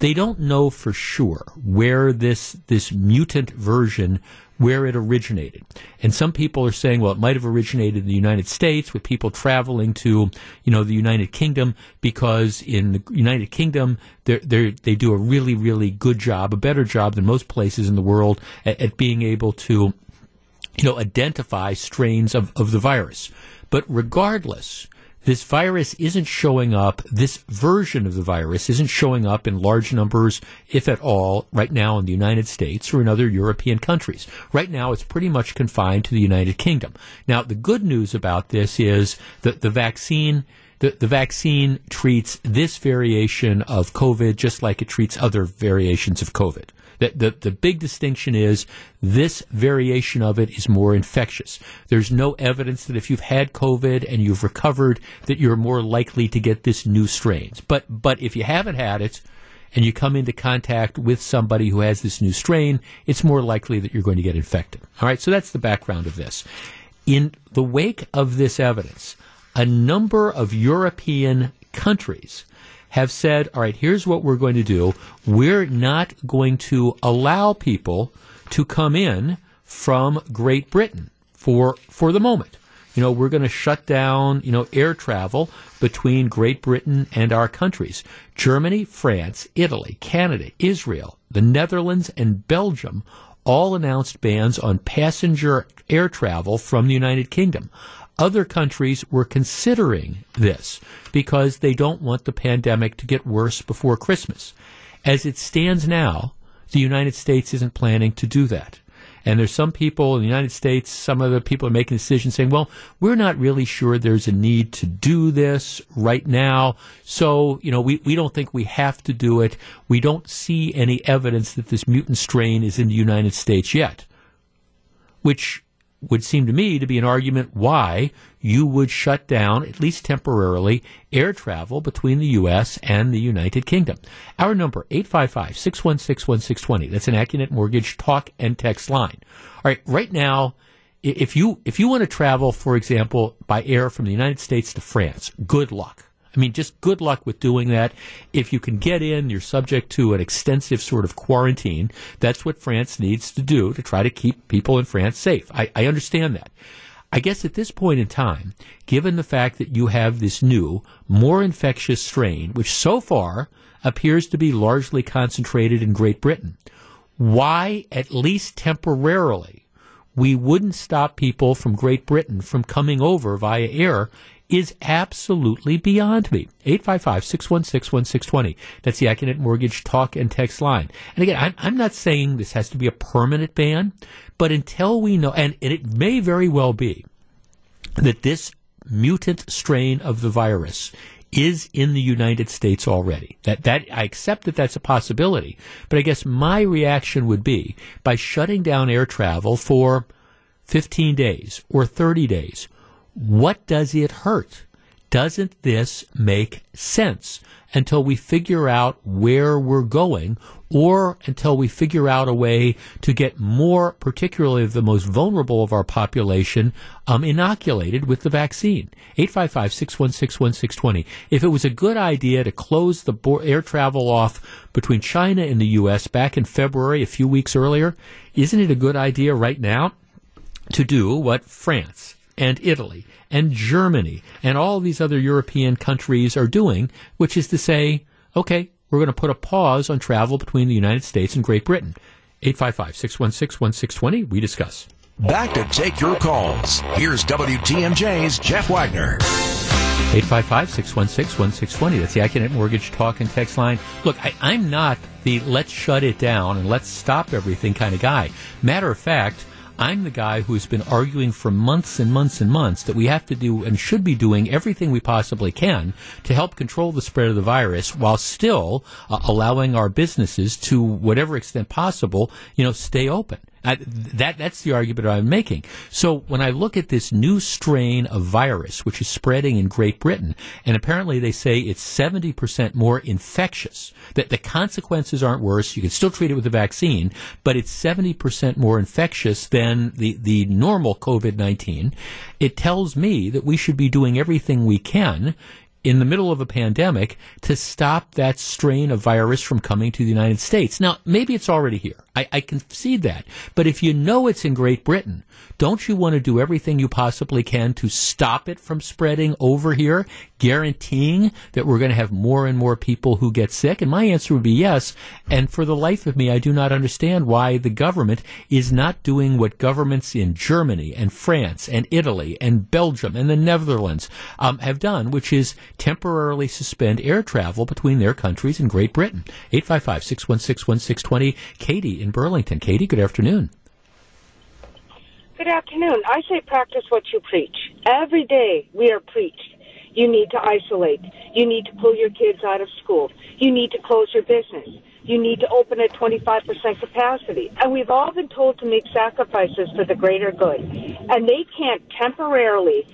They don't know for sure where this mutant version, where it originated. And some people are saying, well, it might have originated in the United States with people traveling to, you know, the United Kingdom, because in the United Kingdom, they do a really, really good job, a better job than most places in the world at being able to, you know, identify strains of the virus. But regardless, this virus isn't showing up, this version of the virus isn't showing up in large numbers, if at all, right now in the United States or in other European countries. Right now, it's pretty much confined to the United Kingdom. Now, the good news about this is that the vaccine treats this variation of COVID just like it treats other variations of COVID. The big distinction is this variation of it is more infectious. There's no evidence that if you've had COVID and you've recovered that you're more likely to get this new strains. But if you haven't had it and you come into contact with somebody who has this new strain, it's more likely that you're going to get infected. All right, so that's the background of this. In the wake of this evidence, a number of European countries have said, all right, here's what we're going to do. We're not going to allow people to come in from Great Britain for the moment. You know, we're going to shut down, you know, air travel between Great Britain and our countries. Germany, France, Italy, Canada, Israel, the Netherlands, and Belgium all announced bans on passenger air travel from the United Kingdom. Other countries were considering this because they don't want the pandemic to get worse before Christmas. As it stands now, the United States isn't planning to do that. And there's some people in the United States, some of the people are making decisions saying, well, we're not really sure there's a need to do this right now. So, you know, we don't think we have to do it. We don't see any evidence that this mutant strain is in the United States yet, which would seem to me to be an argument why you would shut down, at least temporarily, air travel between the U.S. and the United Kingdom. Our number, 855-616-1620. That's an Acunet Mortgage talk and text line. All right, right now, if you want to travel, for example, by air from the United States to France, good luck. I mean, just good luck with doing that. If you can get in, you're subject to an extensive sort of quarantine. That's what France needs to do to try to keep people in France safe. I understand that. I guess at this point in time, given the fact that you have this new, more infectious strain, which so far appears to be largely concentrated in Great Britain, why, at least temporarily, we wouldn't stop people from Great Britain from coming over via air is absolutely beyond me. 855-616-1620. That's the Acunet Mortgage talk and text line. And again, I'm not saying this has to be a permanent ban, but until we know, and it may very well be that this mutant strain of the virus is in the United States already. That I accept that that's a possibility, but I guess my reaction would be by shutting down air travel for 15 days or 30 days, what does it hurt? Doesn't this make sense until we figure out where we're going or until we figure out a way to get more, particularly the most vulnerable of our population, inoculated with the vaccine? 855-616-1620. If it was a good idea to close the air travel off between China and the U.S. back in February, a few weeks earlier, isn't it a good idea right now to do what France and Italy and Germany and all these other European countries are doing, which is to say, okay, we're going to put a pause on travel between the United States and Great Britain? 855-616-1620. We discuss. Back to take your calls. Here's WTMJ's Jeff Wagner. 855-616-1620. That's the Acunet Mortgage talk and text line. Look, I'm not the let's shut it down and let's stop everything kind of guy. Matter of fact, I'm the guy who's been arguing for months and months and months that we have to do and should be doing everything we possibly can to help control the spread of the virus while still allowing our businesses to whatever extent possible, you know, stay open. That's the argument I'm making. So when I look at this new strain of virus, which is spreading in Great Britain, and apparently they say it's 70% more infectious, that the consequences aren't worse, you can still treat it with a vaccine, but it's 70% more infectious than the normal COVID-19, it tells me that we should be doing everything we can in the middle of a pandemic to stop that strain of virus from coming to the United States. Now, maybe it's already here. I concede that. But if you know it's in Great Britain, don't you want to do everything you possibly can to stop it from spreading over here, guaranteeing that we're going to have more and more people who get sick? And my answer would be yes. And for the life of me, I do not understand why the government is not doing what governments in Germany and France and Italy and Belgium and the Netherlands have done, which is temporarily suspend air travel between their countries and Great Britain. 855-616-1620. Katie in Burlington. Katie, good afternoon. Good afternoon. I say practice what you preach. Every day we are preached. You need to isolate. You need to pull your kids out of school. You need to close your business. You need to open at 25% capacity. And we've all been told to make sacrifices for the greater good. And they can't temporarily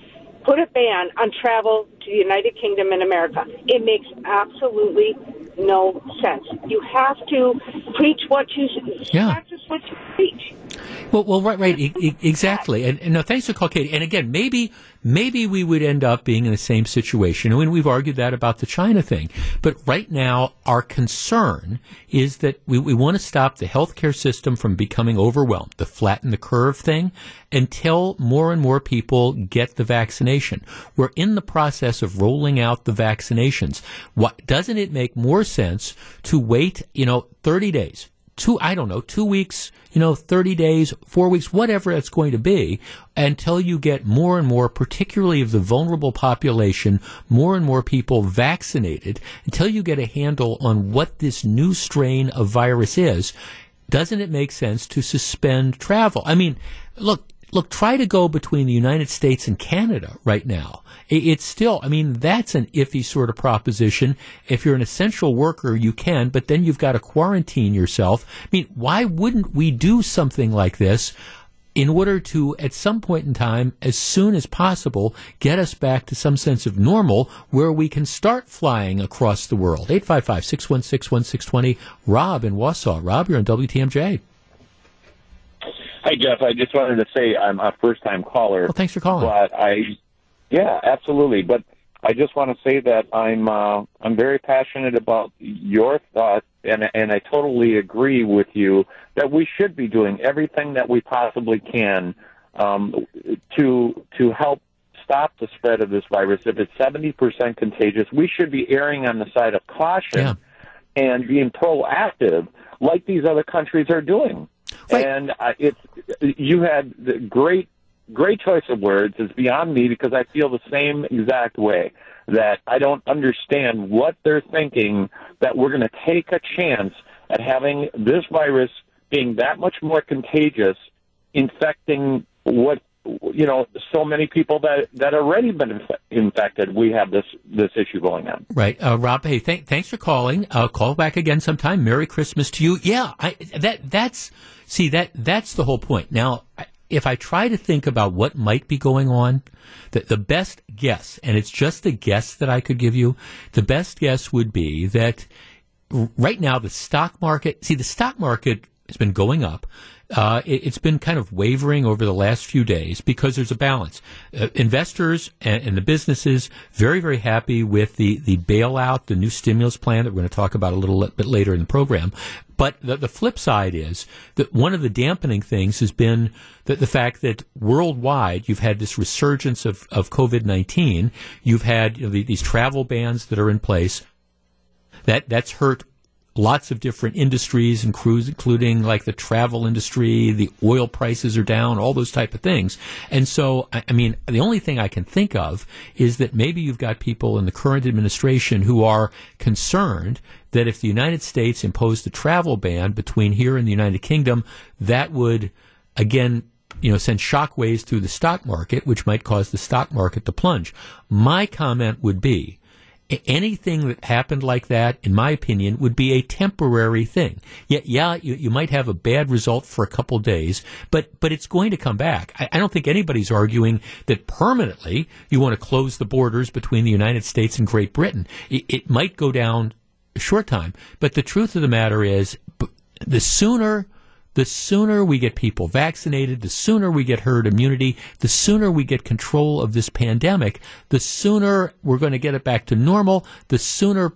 put a ban on travel to the United Kingdom and America. It makes absolutely no sense. You have to preach what you practice what you preach. Well, right, exactly. And no, thanks for calling, Katie. And again, maybe we would end up being in the same situation. I mean, we've argued that about the China thing. But right now, our concern is that we want to stop the healthcare system from becoming overwhelmed, the flatten the curve thing, until more and more people get the vaccination. We're in the process of rolling out the vaccinations. Doesn't it make more sense to wait, 30 days? 2 weeks, 30 days, 4 weeks, whatever it's going to be, until you get more and more, particularly of the vulnerable population, more and more people vaccinated, until you get a handle on what this new strain of virus is. doesn't it make sense to suspend travel? I mean, look, try to go between the United States and Canada right now. It's still, I mean, that's an iffy sort of proposition. If you're an essential worker, you can, but then you've got to quarantine yourself. I mean, why wouldn't we do something like this in order to, at some point in time, as soon as possible, get us back to some sense of normal where we can start flying across the world? 855-616-1620, Rob in Wausau. Rob, you're on WTMJ. Hi, Jeff. I just wanted to say I'm a first-time caller. Well, thanks for calling. But yeah, absolutely. But I just want to say that I'm very passionate about your thoughts, and I totally agree with you that we should be doing everything that we possibly can to help stop the spread of this virus. If it's 70% contagious, we should be erring on the side of caution and being proactive, like these other countries are doing. Right. And you had the great choice of words. It's beyond me because I feel the same exact way, that I don't understand what they're thinking, that we're going to take a chance at having this virus being that much more contagious, infecting so many people that already been infected. We have this issue going on. Right. Rob, hey, thanks for calling. Call back again sometime. Merry Christmas to you. Yeah, that's the whole point. Now, if I try to think about what might be going on, the best guess, and it's just a guess that I could give you, the best guess would be that right now the stock market has been going up. It's been kind of wavering over the last few days because there's a balance. Investors and the businesses very, very happy with the bailout, the new stimulus plan that we're going to talk about a little bit later in the program. But the flip side is that one of the dampening things has been the fact that worldwide you've had this resurgence of COVID-19. You've had these travel bans that are in place. That's hurt lots of different industries and crews, including like the travel industry. The oil prices are down, all those type of things. And so, I mean, the only thing I can think of is that maybe you've got people in the current administration who are concerned that if the United States imposed a travel ban between here and the United Kingdom, that would, again, send shockwaves through the stock market, which might cause the stock market to plunge. My comment would be, anything that happened like that, in my opinion, would be a temporary thing. You might have a bad result for a couple days, but it's going to come back. I don't think anybody's arguing that permanently you want to close the borders between the United States and Great Britain. It might go down a short time, but the truth of the matter is the sooner we get people vaccinated, the sooner we get herd immunity, the sooner we get control of this pandemic, the sooner we're going to get it back to normal, the sooner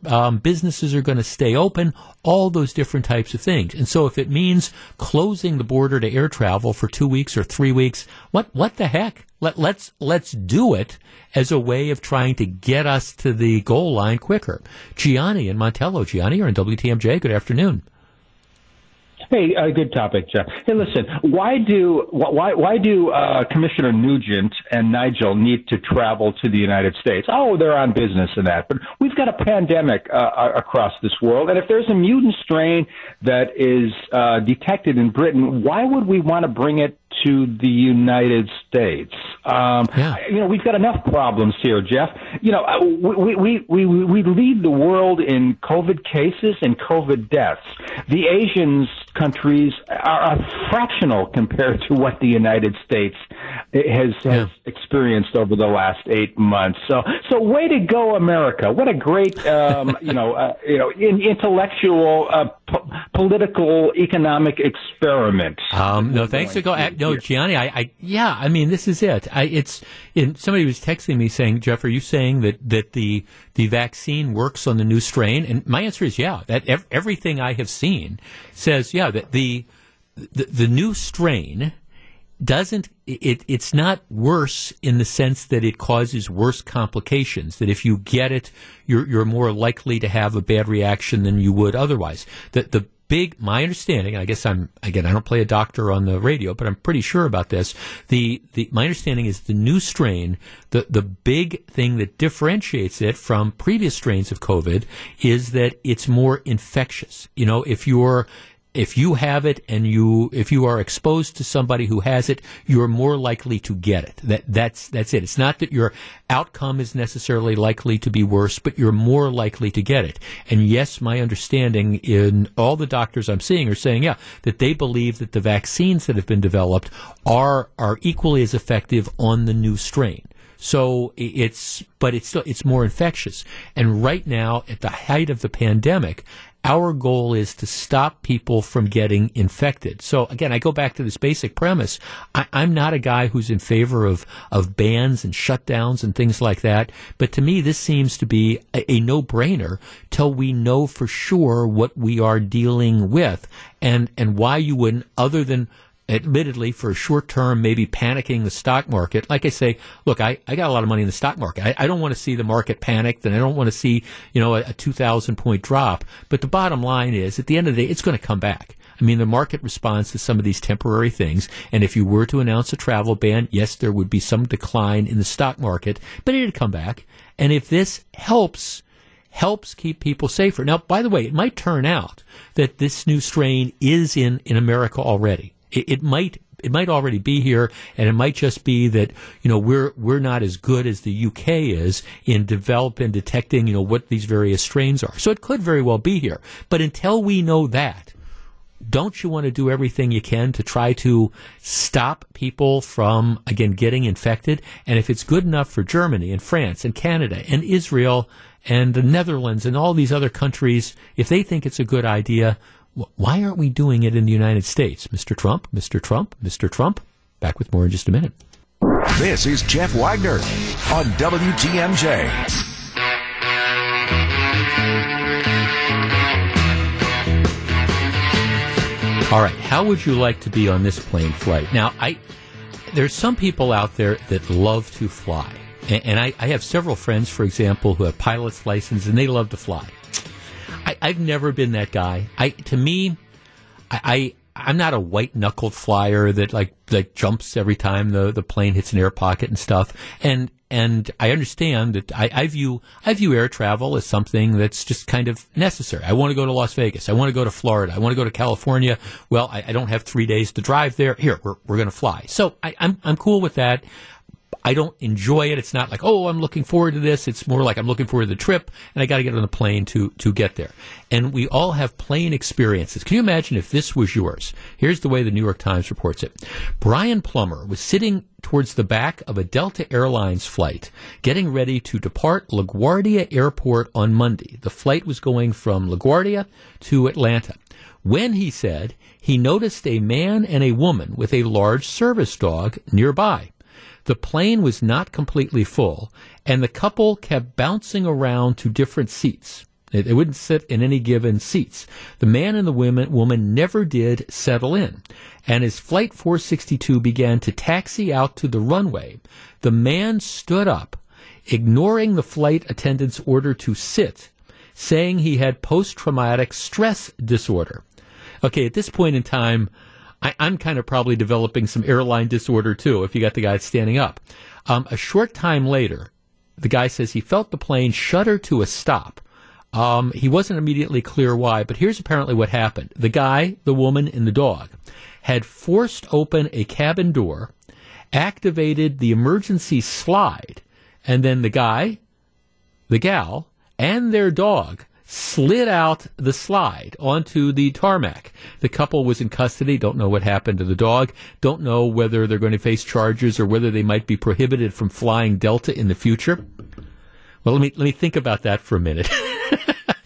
businesses are going to stay open, all those different types of things. And so if it means closing the border to air travel for 2 weeks or 3 weeks, what the heck? Let's do it as a way of trying to get us to the goal line quicker. Gianni in Montello. Gianni, you're on WTMJ. Good afternoon. Hey, good topic, Jeff. Hey, listen, why do Commissioner Nugent and Nigel need to travel to the United States? Oh, they're on business and that, but we've got a pandemic across this world, and if there's a mutant strain that is detected in Britain, why would we want to bring it to the United States? We've got enough problems here, Jeff. We lead the world in COVID cases and COVID deaths. The Asian countries are fractional compared to what the United States has experienced over the last 8 months. So way to go, America! What a great, intellectual, political, economic experiment. No, thanks for going. No, Gianni, this is it. Somebody was texting me saying, Jeff, are you saying that the vaccine works on the new strain? And my answer is yeah. That everything I have seen says that the new strain doesn't. It's not worse in the sense that it causes worse complications, that if you get it, you're more likely to have a bad reaction than you would otherwise. My understanding, and I guess I don't play a doctor on the radio, but I'm pretty sure about this. My understanding is the new strain, the big thing that differentiates it from previous strains of COVID is that it's more infectious. If you're if you have it and if you are exposed to somebody who has it, you're more likely to get it. That's it. It's not that your outcome is necessarily likely to be worse, but you're more likely to get it. And yes, my understanding in all the doctors I'm seeing are saying, yeah, that they believe that the vaccines that have been developed are equally as effective on the new strain. So it's more infectious. And right now, at the height of the pandemic, our goal is to stop people from getting infected. So again, I go back to this basic premise. I'm not a guy who's in favor of bans and shutdowns and things like that. But to me, this seems to be a no-brainer till we know for sure what we are dealing with and why you wouldn't, other than admittedly, for a short term, maybe panicking the stock market. Like I say, look, I got a lot of money in the stock market. I don't want to see the market panicked, and I don't want to see, a 2,000-point drop. But the bottom line is, at the end of the day, it's going to come back. I mean, the market responds to some of these temporary things. And if you were to announce a travel ban, yes, there would be some decline in the stock market, but it would come back. And if this helps keep people safer. Now, by the way, it might turn out that this new strain is in America already. It might already be here, and it might just be that we're not as good as the UK is in developing and detecting what these various strains are. So it could very well be here. But until we know that, don't you want to do everything you can to try to stop people from, again, getting infected? And if it's good enough for Germany and France and Canada and Israel and the Netherlands and all these other countries, if they think it's a good idea, why aren't we doing it in the United States? Mr. Trump, Mr. Trump, Mr. Trump. Back with more in just a minute. This is Jeff Wagner on WTMJ. All right, how would you like to be on this plane flight? Now, there's some people out there that love to fly. And I have several friends, for example, who have pilot's license, and they love to fly. I've never been that guy. I'm not a white-knuckled flyer that like jumps every time the plane hits an air pocket and stuff. And I understand that I view air travel as something that's just kind of necessary. I want to go to Las Vegas. I want to go to Florida. I want to go to California. Well, I don't have 3 days to drive there. Here, we're going to fly. So I'm cool with that. I don't enjoy it. It's not like, oh, I'm looking forward to this. It's more like I'm looking forward to the trip, and I got to get on the plane to get there. And we all have plane experiences. Can you imagine if this was yours? Here's the way the New York Times reports it. Brian Plummer was sitting towards the back of a Delta Airlines flight, getting ready to depart LaGuardia Airport on Monday. The flight was going from LaGuardia to Atlanta. When, he said, he noticed a man and a woman with a large service dog nearby. The plane was not completely full, and the couple kept bouncing around to different seats. They wouldn't sit in any given seats. The man and the woman never did settle in. And as Flight 462 began to taxi out to the runway, the man stood up, ignoring the flight attendant's order to sit, saying he had post-traumatic stress disorder. Okay, at this point in time, I'm kind of probably developing some airline disorder, too, if you got the guy standing up. A short time later, the guy says he felt the plane shudder to a stop. He wasn't immediately clear why, but here's apparently what happened. The guy, the woman, and the dog had forced open a cabin door, activated the emergency slide, and then the guy, the gal, and their dog slid out the slide onto the tarmac. The couple was in custody. Don't know what happened to the dog. Don't know whether they're going to face charges or whether they might be prohibited from flying Delta in the future. Well, let me think about that for a minute.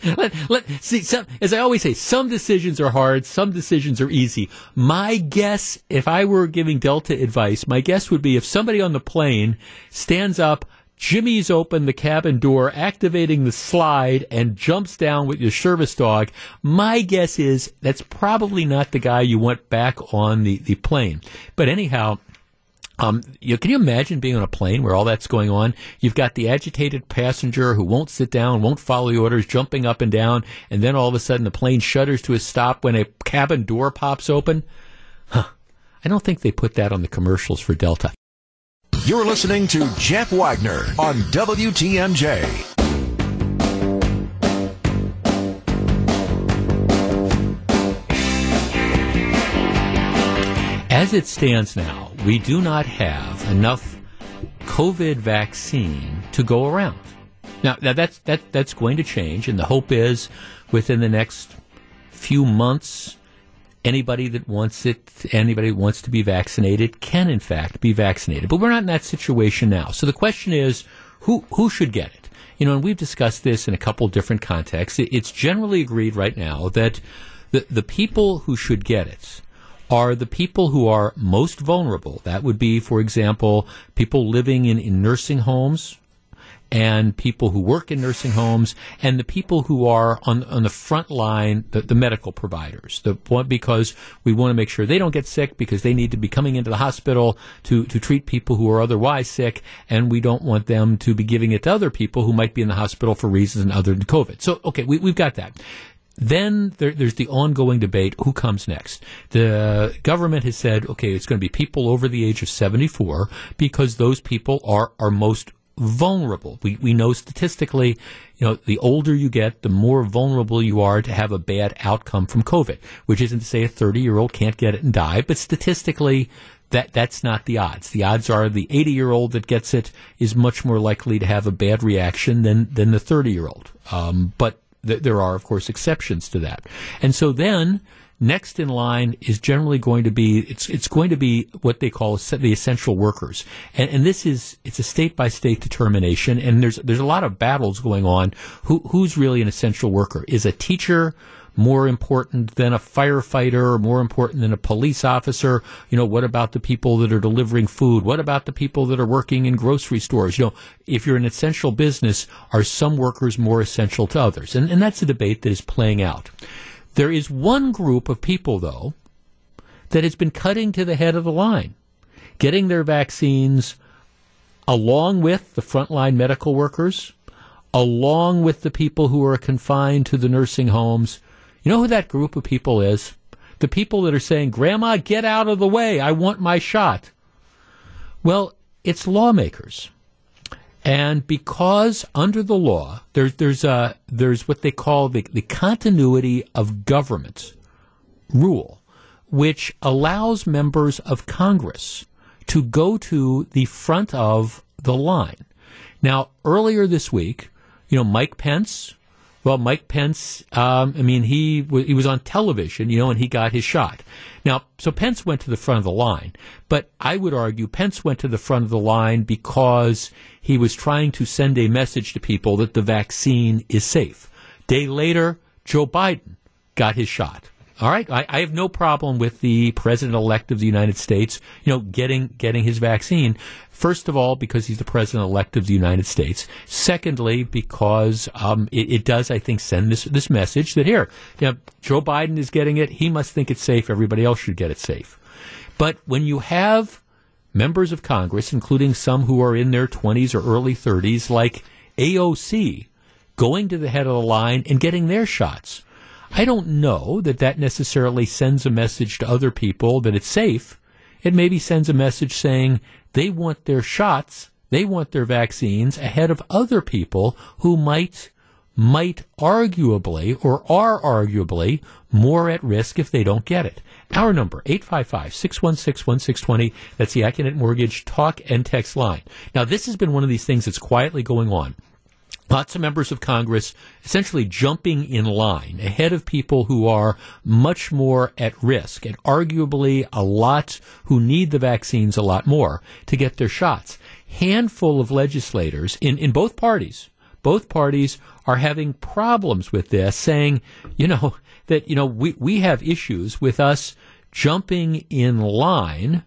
As I always say, some decisions are hard, some decisions are easy. My guess, if I were giving Delta advice, my guess would be if somebody on the plane stands up, jimmies open the cabin door, activating the slide, and jumps down with your service dog, my guess is that's probably not the guy you want back on the plane. But anyhow, can you imagine being on a plane where all that's going on? You've got the agitated passenger who won't sit down, won't follow the orders, jumping up and down, and then all of a sudden the plane shudders to a stop when a cabin door pops open. I don't think they put that on the commercials for Delta. You're listening to Jeff Wagner on WTMJ. as it stands now, we do not have enough COVID vaccine to go around. Now that's going to change, and the hope is within the next few months, anybody that wants to be vaccinated can in fact be vaccinated. But we're not in that situation now. So the question is, who should get it? You know, and we've discussed this in a couple different contexts. It's generally agreed right now that the people who should get it are the people who are most vulnerable. That would be, for example, people living in nursing homes and people who work in nursing homes, and the people who are on the front line, the medical providers. Because we want to make sure they don't get sick, because they need to be coming into the hospital to treat people who are otherwise sick, and we don't want them to be giving it to other people who might be in the hospital for reasons other than COVID. So, okay, we've got that. Then there's the ongoing debate, who comes next? The government has said, okay, it's going to be people over the age of 74, because those people are most vulnerable. We know statistically, you know, the older you get, the more vulnerable you are to have a bad outcome from COVID, which isn't to say a 30-year-old can't get it and die, but statistically, that's not the odds. The odds are the 80-year-old that gets it is much more likely to have a bad reaction than the 30-year-old. But there are, of course, exceptions to that. And so then, next in line is generally going to be, it's going to be what they call the essential workers. And this is, it's a state by state determination, and there's a lot of battles going on. Who's really an essential worker? Is a teacher more important than a firefighter, more important than a police officer? You know, what about the people that are delivering food? What about the people that are working in grocery stores? You know, if you're an essential business, are some workers more essential to others? And that's a debate that is playing out. There is one group of people, though, that has been cutting to the head of the line, getting their vaccines along with the frontline medical workers, along with the people who are confined to the nursing homes. You know who that group of people is? The people that are saying, Grandma, get out of the way. I want my shot. Well, it's lawmakers. And because under the law, there's what they call the continuity of government rule, which allows members of Congress to go to the front of the line. Now, earlier this week, you know, Mike Pence, he was on television, you know, and he got his shot. Now, so Pence went to the front of the line, but I would argue Pence went to the front of the line because he was trying to send a message to people that the vaccine is safe. Day later, Joe Biden got his shot. All right, I have no problem with the president-elect of the United States, you know, getting his vaccine. First of all, because he's the president-elect of the United States. Secondly, because it does, I think, send this message that here, you know, Joe Biden is getting it. He must think it's safe. Everybody else should get it safe. But when you have members of Congress, including some who are in their 20s or early 30s, like AOC, going to the head of the line and getting their shots, I don't know that necessarily sends a message to other people that it's safe. It maybe sends a message saying they want their shots, they want their vaccines ahead of other people who might arguably or are arguably more at risk if they don't get it. Our number, 855-616-1620. That's the Acunet Mortgage talk and text line. Now, this has been one of these things that's quietly going on. Lots of members of Congress essentially jumping in line ahead of people who are much more at risk and arguably a lot who need the vaccines a lot more to get their shots. Handful of legislators in both parties are having problems with this, saying, you know, that, you know, we have issues with us jumping in line,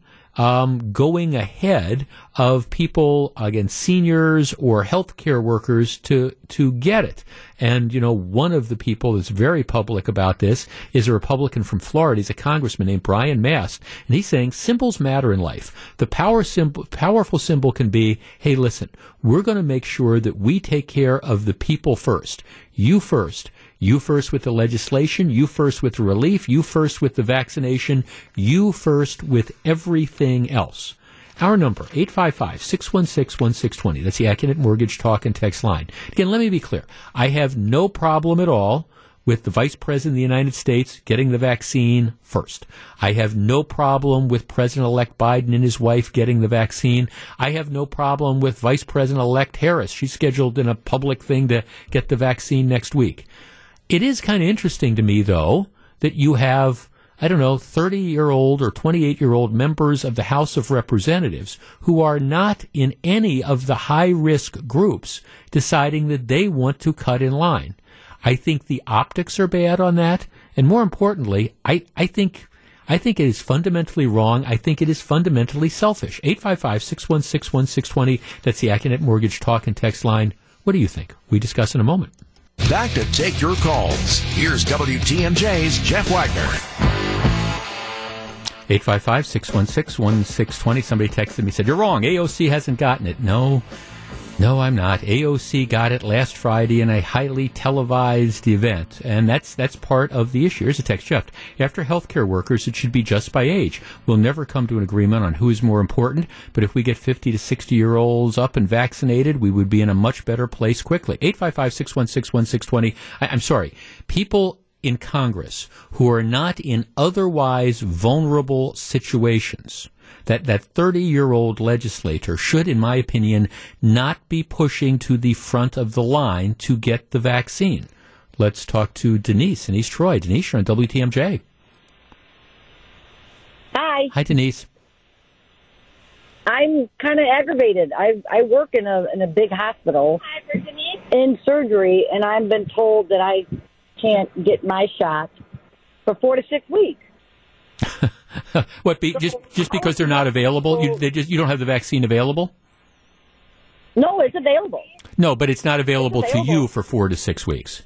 going ahead of people, again, seniors or healthcare workers to get it. And, you know, one of the people that's very public about this is a Republican from Florida. He's a congressman named Brian Mast. And he's saying symbols matter in life. The powerful symbol can be, hey, listen, we're going to make sure that we take care of the people first. You first. You first with the legislation, you first with the relief, you first with the vaccination, you first with everything else. Our number, 855-616-1620. That's the Acunet Mortgage talk and text line. Again, let me be clear. I have no problem at all with the Vice President of the United States getting the vaccine first. I have no problem with President-elect Biden and his wife getting the vaccine. I have no problem with Vice President-elect Harris. She's scheduled in a public thing to get the vaccine next week. It is kind of interesting to me, though, that you have, 30-year-old or 28-year-old members of the House of Representatives who are not in any of the high-risk groups deciding that they want to cut in line. I think the optics are bad on that, and more importantly, I think it is fundamentally wrong. I think it is fundamentally selfish. 855-616-1620, that's the Acunet Mortgage Talk and Text line. What do you think? We discuss in a moment. Back to take your calls. Here's WTMJ's Jeff Wagner. 855-616-1620. Somebody texted me, said, you're wrong. AOC hasn't gotten it. No, I'm not. AOC got it last Friday in a highly televised event, and that's part of the issue. Here's a text, Jeff. After healthcare workers, it should be just by age. We'll never come to an agreement on who is more important, but if we get 50 to 60-year-olds up and vaccinated, we would be in a much better place quickly. 855-616-1620. I'm sorry. People in Congress who are not in otherwise vulnerable situations, that 30-year-old legislator should, in my opinion, not be pushing to the front of the line to get the vaccine. Let's talk to Denise in East Troy. Denise, you're on WTMJ. Hi. Hi, Denise. I'm kind of aggravated. I work in a big hospital in surgery, and I've been told that I can't get my shot for 4 to 6 weeks. What? Just because they're not available? You don't have the vaccine available? No, it's available. No, but it's not available to you for 4 to 6 weeks.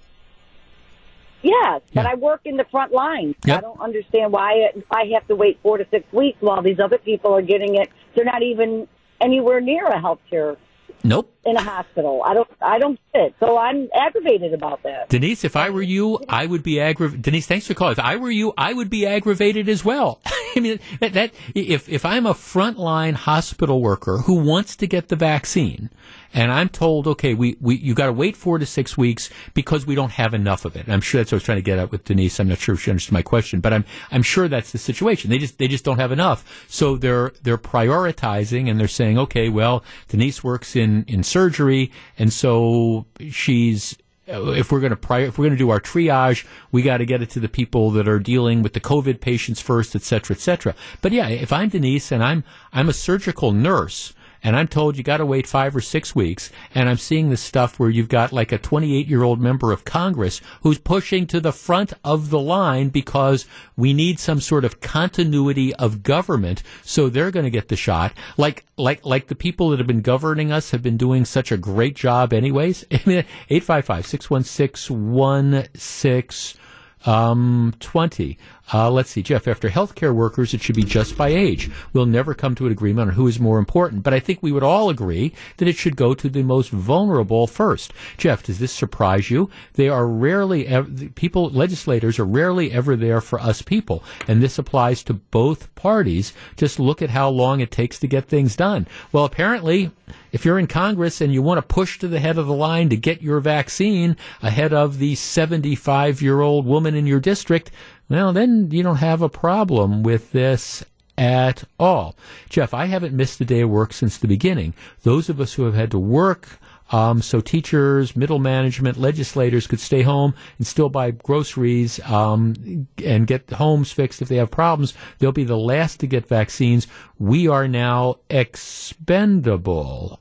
Yes, but yeah. I work in the front line. Yep. I don't understand why I have to wait 4 to 6 weeks while these other people are getting it. They're not even anywhere near a healthcare. Nope. In a hospital. I don't get it. So I'm aggravated about that. Denise, if I were you, I would be aggravated. Denise, thanks for calling. If I were you, I would be aggravated as well. I mean, that if I'm a frontline hospital worker who wants to get the vaccine and I'm told, okay, you got to wait 4 to 6 weeks because we don't have enough of it. And I'm sure that's what I was trying to get at with Denise. I'm not sure if she understood my question, but I'm sure that's the situation. They just don't have enough. So they're prioritizing and they're saying, okay, well, Denise works in surgery, and so she's. If we're going to do our triage, we got to get it to the people that are dealing with the COVID patients first, et cetera, et cetera. But yeah, if I'm Denise and I'm a surgical nurse and I'm told you got to wait 5 or 6 weeks, and I'm seeing this stuff where you've got like a 28-year-old member of Congress who's pushing to the front of the line because we need some sort of continuity of government, so they're going to get the shot. Like the people that have been governing us have been doing such a great job anyways. 855-616-1620. Let's see, Jeff, after healthcare workers, it should be just by age. We'll never come to an agreement on who is more important, but I think we would all agree that it should go to the most vulnerable first. Jeff, does this surprise you? They are rarely, legislators are rarely ever there for us people, and this applies to both parties. Just look at how long it takes to get things done. Well, apparently, if you're in Congress and you want to push to the head of the line to get your vaccine ahead of the 75-year-old woman in your district, well, then you don't have a problem with this at all. Jeff, I haven't missed a day of work since the beginning. Those of us who have had to work, so teachers, middle management, legislators could stay home and still buy groceries and get homes fixed if they have problems. They'll be the last to get vaccines. We are now expendable.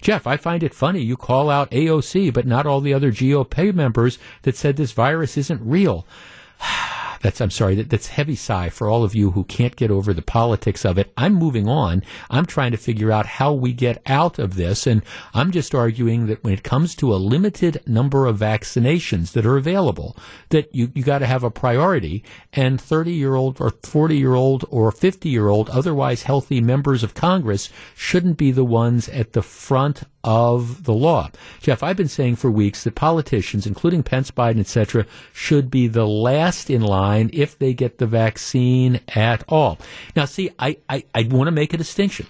Jeff, I find it funny you call out AOC, but not all the other GOP members that said this virus isn't real. That's heavy sigh for all of you who can't get over the politics of it. I'm moving on. I'm trying to figure out how we get out of this, and I'm just arguing that when it comes to a limited number of vaccinations that are available, that you got to have a priority, and 30-year-old or 40-year-old or 50-year-old otherwise healthy members of Congress shouldn't be the ones at the front of the law. Jeff, I've been saying for weeks that politicians, including Pence, Biden, etc., should be the last in line if they get the vaccine at all. Now, see, I want to make a distinction.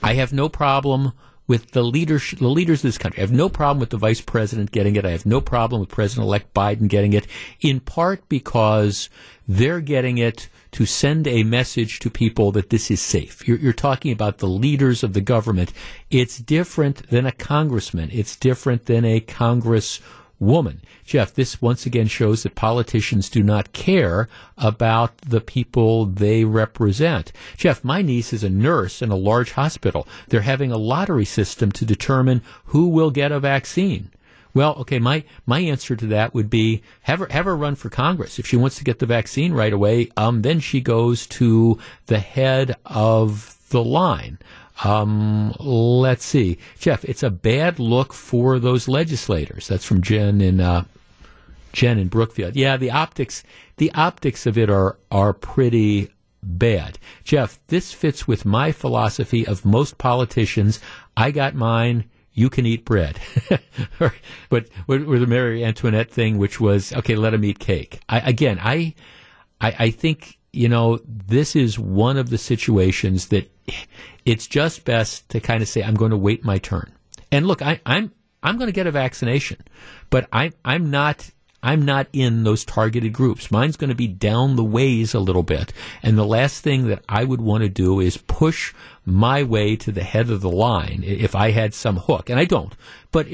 I have no problem with the leaders of this country. I have no problem with the vice president getting it. I have no problem with President-elect Biden getting it, in part because they're getting it to send a message to people that this is safe. You're talking about the leaders of the government. It's different than a congressman. It's different than a congresswoman. Jeff, this once again shows that politicians do not care about the people they represent. Jeff, my niece is a nurse in a large hospital. They're having a lottery system to determine who will get a vaccine. Well, okay, my answer to that would be have her run for Congress. If she wants to get the vaccine right away, then she goes to the head of the line. Let's see. Jeff, it's a bad look for those legislators. That's from Jen in Brookfield. Yeah, the optics of it are pretty bad. Jeff, this fits with my philosophy of most politicians. I got mine. You can eat bread. But the Mary Antoinette thing, which was, okay, let him eat cake. I think, this is one of the situations that it's just best to kind of say, I'm going to wait my turn. And look, I'm going to get a vaccination, but I'm not in those targeted groups. Mine's going to be down the ways a little bit. And the last thing that I would want to do is push my way to the head of the line if I had some hook. And I don't. But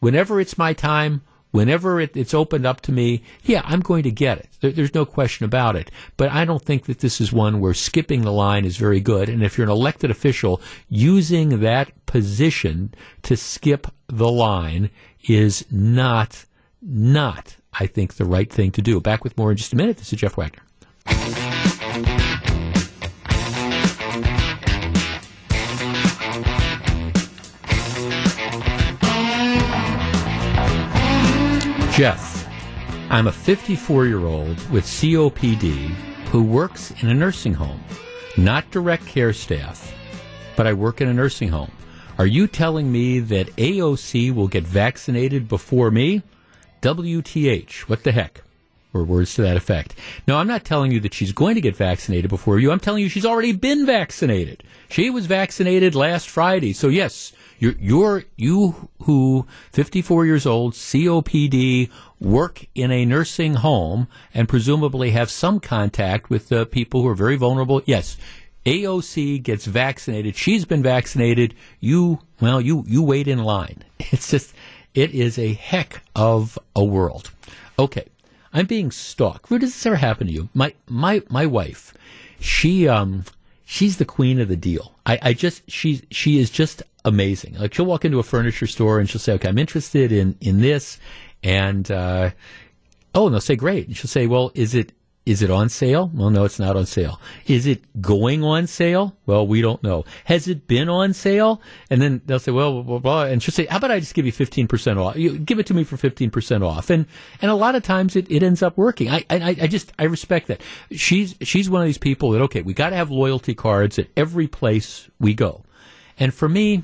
whenever it's my time, whenever it's opened up to me, yeah, I'm going to get it. There's no question about it. But I don't think that this is one where skipping the line is very good. And if you're an elected official, using that position to skip the line is not, I think, the right thing to do. Back with more in just a minute. This is Jeff Wagner. Jeff, I'm a 54-year-old with COPD who works in a nursing home, not direct care staff, but I work in a nursing home. Are you telling me that AOC will get vaccinated before me? WTH, what the heck, or words to that effect. No, I'm not telling you that she's going to get vaccinated before you. I'm telling you she's already been vaccinated. She was vaccinated last Friday. So, yes, you who, 54 years old, COPD, work in a nursing home and presumably have some contact with the people who are very vulnerable. Yes, AOC gets vaccinated. She's been vaccinated. You wait in line. It's just... It is a heck of a world. Okay, I'm being stalked. Where does this ever happen to you? My wife, she's the queen of the deal. She is just amazing. Like, she'll walk into a furniture store and she'll say, okay, I'm interested in this. And, and they'll say, great. And she'll say, well, is it on sale? Well, no, it's not on sale. Is it going on sale? Well, we don't know. Has it been on sale? And then they'll say, well, blah, blah, blah. And she'll say, how about I just give you 15% off? You give it to me for 15% off. And a lot of times it ends up working. I respect that. She's one of these people that, okay, we got to have loyalty cards at every place we go. And for me,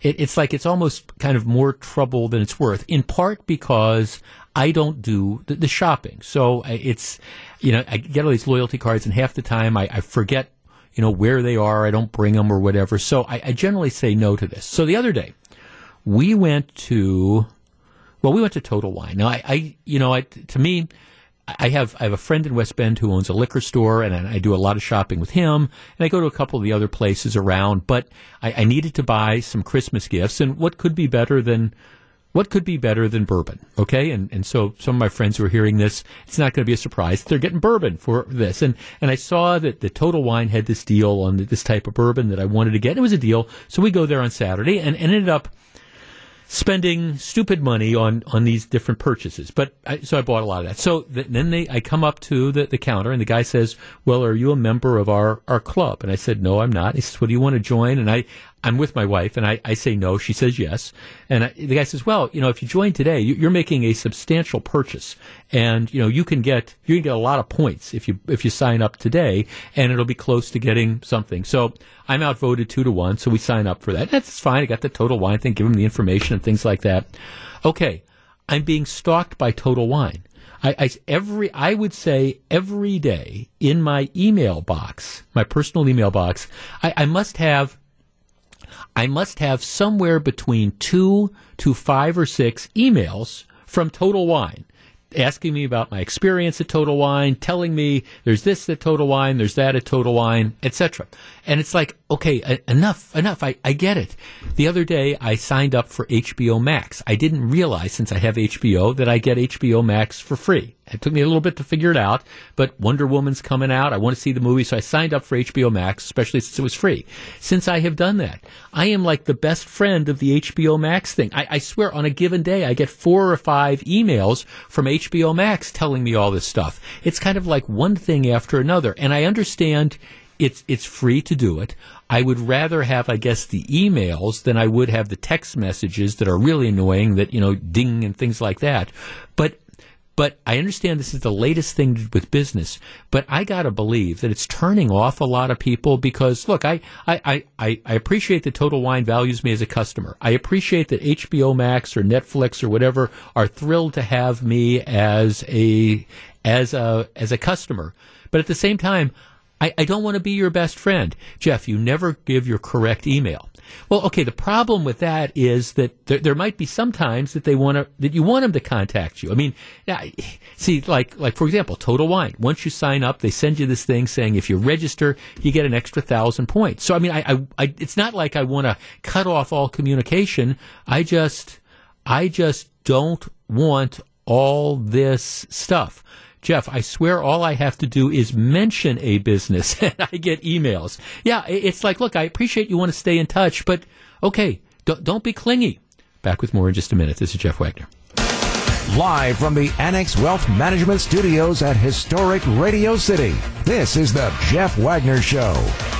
it's like it's almost kind of more trouble than it's worth, in part because I don't do the shopping. So it's, I get all these loyalty cards, and half the time I forget, where they are. I don't bring them or whatever. So I generally say no to this. So the other day, we went to Total Wine. Now, to me, I have a friend in West Bend who owns a liquor store, and I do a lot of shopping with him, and I go to a couple of the other places around, but I needed to buy some Christmas gifts, and what could be better than bourbon, okay? And so some of my friends who are hearing this, it's not going to be a surprise. They're getting bourbon for this. And I saw that the Total Wine had this deal on this type of bourbon that I wanted to get, and it was a deal. So we go there on Saturday and ended up spending stupid money on these different purchases. So I bought a lot of that. So then I come up to the counter, and the guy says, well, are you a member of our club? And I said, no, I'm not. He says, well, do you want to join? And I'm with my wife, and I say no. She says yes. And the guy says, well, if you join today, you're making a substantial purchase. And, you can get a lot of points if you sign up today, and it'll be close to getting something. So I'm outvoted 2-1, so we sign up for that. That's fine. I got the Total Wine thing, give him the information and things like that. Okay. I'm being stalked by Total Wine. I would say every day in my personal email box, I must have I must have somewhere between 2 to 5 or 6 emails from Total Wine asking me about my experience at Total Wine, telling me there's this at Total Wine, there's that at Total Wine, etc. And it's like, okay, enough. I get it. The other day, I signed up for HBO Max. I didn't realize, since I have HBO, that I get HBO Max for free. It took me a little bit to figure it out, but Wonder Woman's coming out. I want to see the movie, so I signed up for HBO Max, especially since it was free. Since I have done that, I am like the best friend of the HBO Max thing. I swear, on a given day, I get 4 or 5 emails from HBO Max telling me all this stuff. It's kind of like one thing after another, and I understand it's free to do it. I would rather have, I guess, the emails than I would have the text messages that are really annoying, that, you know, ding and things like that. But I understand this is the latest thing with business, but I got to believe that it's turning off a lot of people because, look, I appreciate that Total Wine values me as a customer. I appreciate that HBO Max or Netflix or whatever are thrilled to have me as a customer. But at the same time, I don't want to be your best friend. Jeff, you never give your correct email. Well, okay, the problem with that is that there might be some times that you want them to contact you. I mean, see, like for example, Total Wine. Once you sign up, they send you this thing saying if you register, you get an extra 1,000 points. So, I mean, I it's not like I want to cut off all communication. I just don't want all this stuff. Jeff, I swear all I have to do is mention a business and I get emails. Yeah, it's like, look, I appreciate you want to stay in touch, but okay, don't be clingy. Back with more in just a minute. This is Jeff Wagner. Live from the Annex Wealth Management Studios at Historic Radio City, this is the Jeff Wagner Show.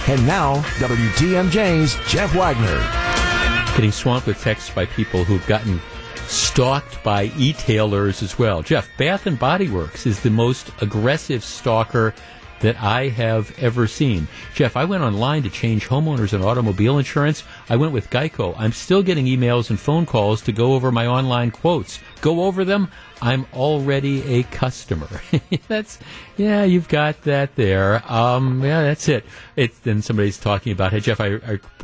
And now, WTMJ's Jeff Wagner. Getting swamped with texts by people who've gotten stalked by e-tailers as well. Jeff, Bath and Body Works is the most aggressive stalker that I have ever seen. Jeff, I went online to change homeowners and automobile insurance. I went with Geico. I'm still getting emails and phone calls to go over my online quotes. Go over them. I'm already a customer. You've got that there. That's it. Then somebody's talking about, hey, Jeff, I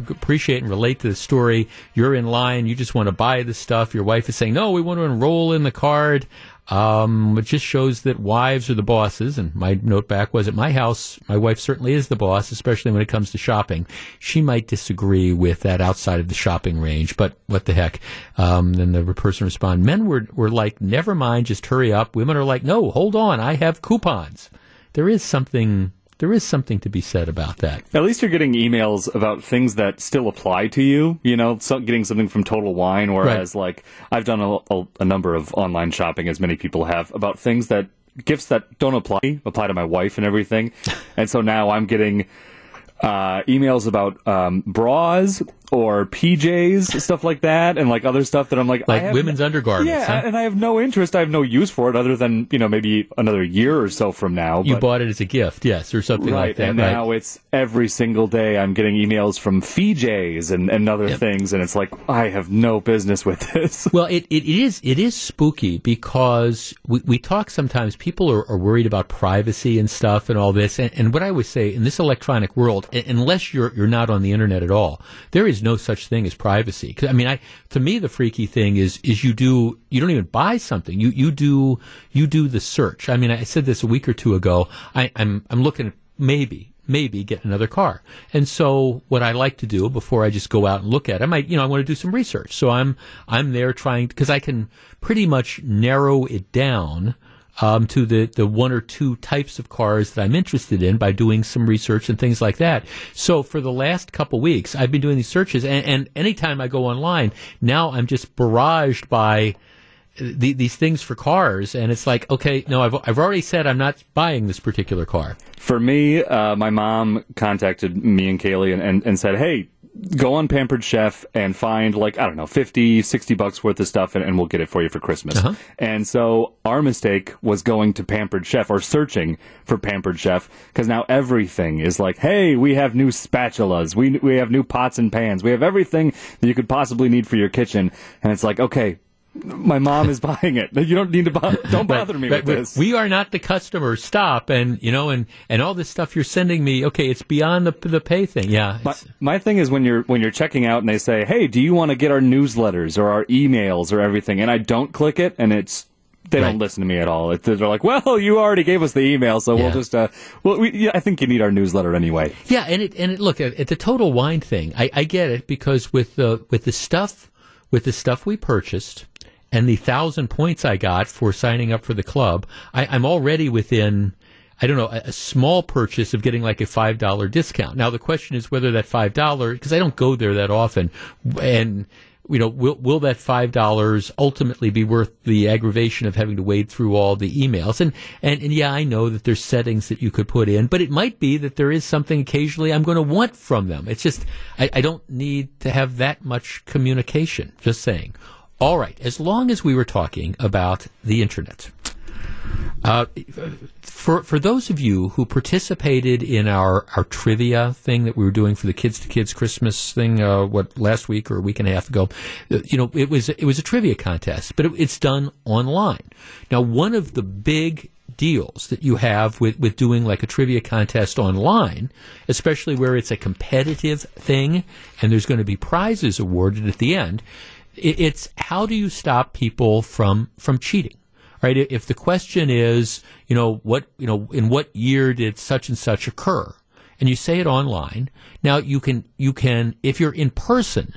appreciate and relate to the story. You're in line. You just want to buy the stuff. Your wife is saying, no, we want to enroll in the card. It just shows that wives are the bosses. And my note back was, at my house, my wife certainly is the boss, especially when it comes to shopping. She might disagree with that outside of the shopping range, but what the heck? Then the person responded, men were like, never mind, just hurry up. Women are like, no, hold on, I have coupons. There is something to be said about that. At least you're getting emails about things that still apply to you, you know, getting something from Total Wine, whereas, right, like, I've done a number of online shopping, as many people have, about things that, gifts that don't apply to my wife and everything. And so now I'm getting emails about bras or PJs, stuff like that, and like other stuff that I'm like women's undergarments. Yeah, huh? And I have no interest. I have no use for it other than, you know, maybe another year or so from now. But you bought it as a gift, yes, or something right, like that. And right, now it's every single day I'm getting emails from FJs and other things, and it's like, I have no business with this. Well, it is spooky because we talk sometimes, people are worried about privacy and stuff and all this, and what I would say, in this electronic world, unless you're not on the internet at all, there is no such thing as privacy. I mean, to me, the freaky thing is you don't even buy something. You do the search. I mean, I said this a week or two ago. I'm looking at maybe get another car. And so what I like to do before I just go out and look at it, I might, you know, I want to do some research. So I'm there trying, because I can pretty much narrow it down to the 1 or 2 types of cars that I'm interested in by doing some research and things like that. So for the last couple weeks, I've been doing these searches, and anytime I go online, now I'm just barraged by these things for cars, and it's like, okay, no, I've already said I'm not buying this particular car. For me, my mom contacted me and Kaylee and said, hey, go on Pampered Chef and find, like, I don't know, $50-$60 worth of stuff, and we'll get it for you for Christmas. Uh-huh. And so our mistake was going to Pampered Chef, or searching for Pampered Chef, because now everything is like, hey, we have new spatulas, we have new pots and pans, we have everything that you could possibly need for your kitchen. And it's like, okay, My mom is buying it. You don't need to buy, don't bother me with this. We are not the customer. Stop. And, you know, and all this stuff you're sending me, okay, it's beyond the pay thing. Yeah. My thing is when you're checking out and they say, hey, do you want to get our newsletters or our emails or everything? And I don't click it, and it's, they don't listen to me at all. They're like, well, you already gave us the email, so we'll just, I think you need our newsletter anyway. Yeah. And it, look, at the total wine thing, I get it, because with the stuff we purchased, and the 1,000 points I got for signing up for the club, I'm already within, I don't know, a small purchase of getting like a $5 discount. Now the question is whether that $5, because I don't go there that often, and you know, will that $5 ultimately be worth the aggravation of having to wade through all the emails? And yeah, I know that there's settings that you could put in, but it might be that there is something occasionally I'm going to want from them. It's just I don't need to have that much communication. Just saying. All right, as long as we were talking about the Internet, for those of you who participated in our trivia thing that we were doing for the Kids to Kids Christmas thing, last week or a week and a half ago, you know, it was a trivia contest, but it's done online. Now, one of the big deals that you have with doing like a trivia contest online, especially where it's a competitive thing and there's going to be prizes awarded at the end, it's how do you stop people from cheating, right? If the question is, you know, what, you know, in what year did such and such occur, and you say it online, now you can, if you're in person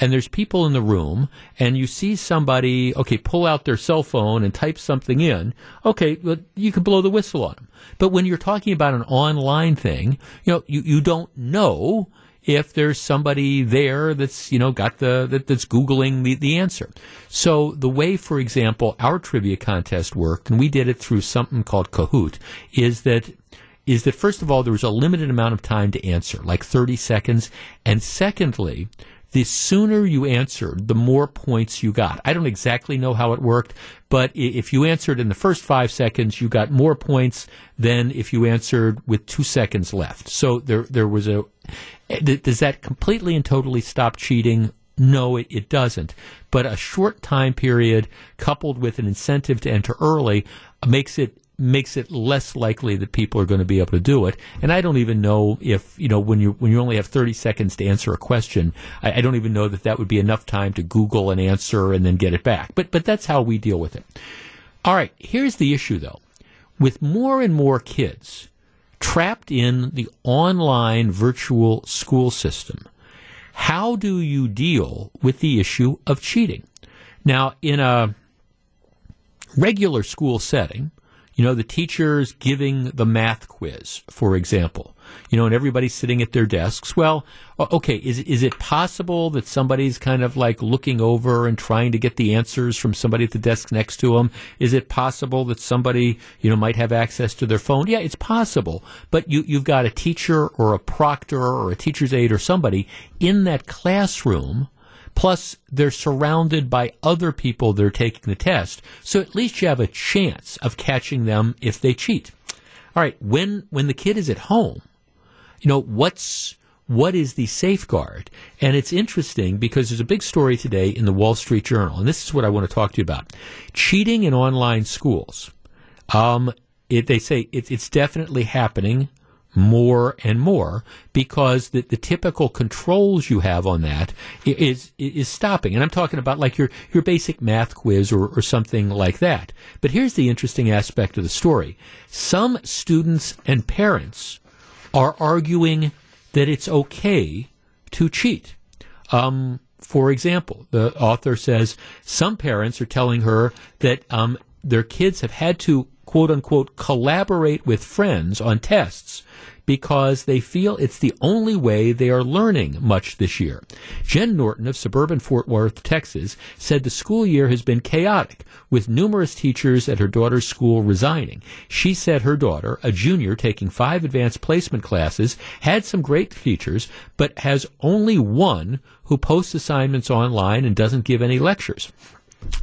and there's people in the room and you see somebody, okay, pull out their cell phone and type something in, okay, well, you can blow the whistle on them. But when you're talking about an online thing, you know, you don't know if there's somebody there that's, you know, got that's Googling the answer. So the way, for example, our trivia contest worked, and we did it through something called Kahoot, is that first of all, there was a limited amount of time to answer, like 30 seconds. And secondly, the sooner you answered, the more points you got. I don't exactly know how it worked, but if you answered in the first 5 seconds, you got more points than if you answered with 2 seconds left. So there was a... Does that completely and totally stop cheating? No, it doesn't. But a short time period coupled with an incentive to enter early makes it less likely that people are going to be able to do it. And I don't even know if, you know, when you only have 30 seconds to answer a question, I don't even know that would be enough time to Google an answer and then get it back. But that's how we deal with it. All right, here's the issue, though. With more and more kids trapped in the online virtual school system, how do you deal with the issue of cheating? Now, in a regular school setting, you know, the teacher's giving the math quiz, for example, you know, and everybody's sitting at their desks. Well, okay, is it possible that somebody's kind of like looking over and trying to get the answers from somebody at the desk next to them? Is it possible that somebody, you know, might have access to their phone? Yeah, it's possible, but you've got a teacher or a proctor or a teacher's aide or somebody in that classroom. Plus, they're surrounded by other people that are taking the test. So at least you have a chance of catching them if they cheat. All right, when the kid is at home, you know, what is the safeguard? And it's interesting because there's a big story today in the Wall Street Journal, and this is what I want to talk to you about. Cheating in online schools. They say it's definitely happening more and more, because the typical controls you have on that is stopping. And I'm talking about like your basic math quiz or something like that. But here's the interesting aspect of the story. Some students and parents are arguing that it's okay to cheat. For example, the author says some parents are telling her that their kids have had to, quote unquote, collaborate with friends on tests because they feel it's the only way they are learning much this year. Jen Norton of suburban Fort Worth, Texas, said the school year has been chaotic, with numerous teachers at her daughter's school resigning. She said her daughter, a junior taking 5 advanced placement classes, had some great teachers, but has only one who posts assignments online and doesn't give any lectures.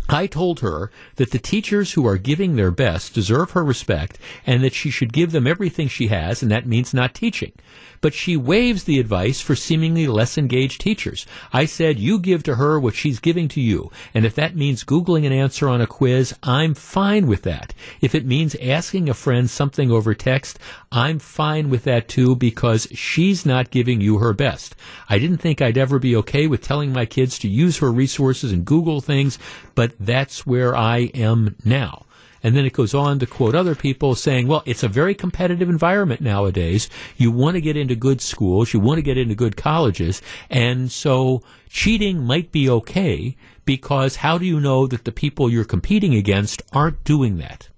I told her that the teachers who are giving their best deserve her respect and that she should give them everything she has, and that means not teaching. But she waives the advice for seemingly less engaged teachers. I said, you give to her what she's giving to you, and if that means Googling an answer on a quiz, I'm fine with that. If it means asking a friend something over text, I'm fine with that too, because she's not giving you her best. I didn't think I'd ever be okay with telling my kids to use her resources and Google things, but that's where I am now. And then it goes on to quote other people saying, well, it's a very competitive environment nowadays. You want to get into good schools. You want to get into good colleges. And so cheating might be okay because how do you know that the people you're competing against aren't doing that?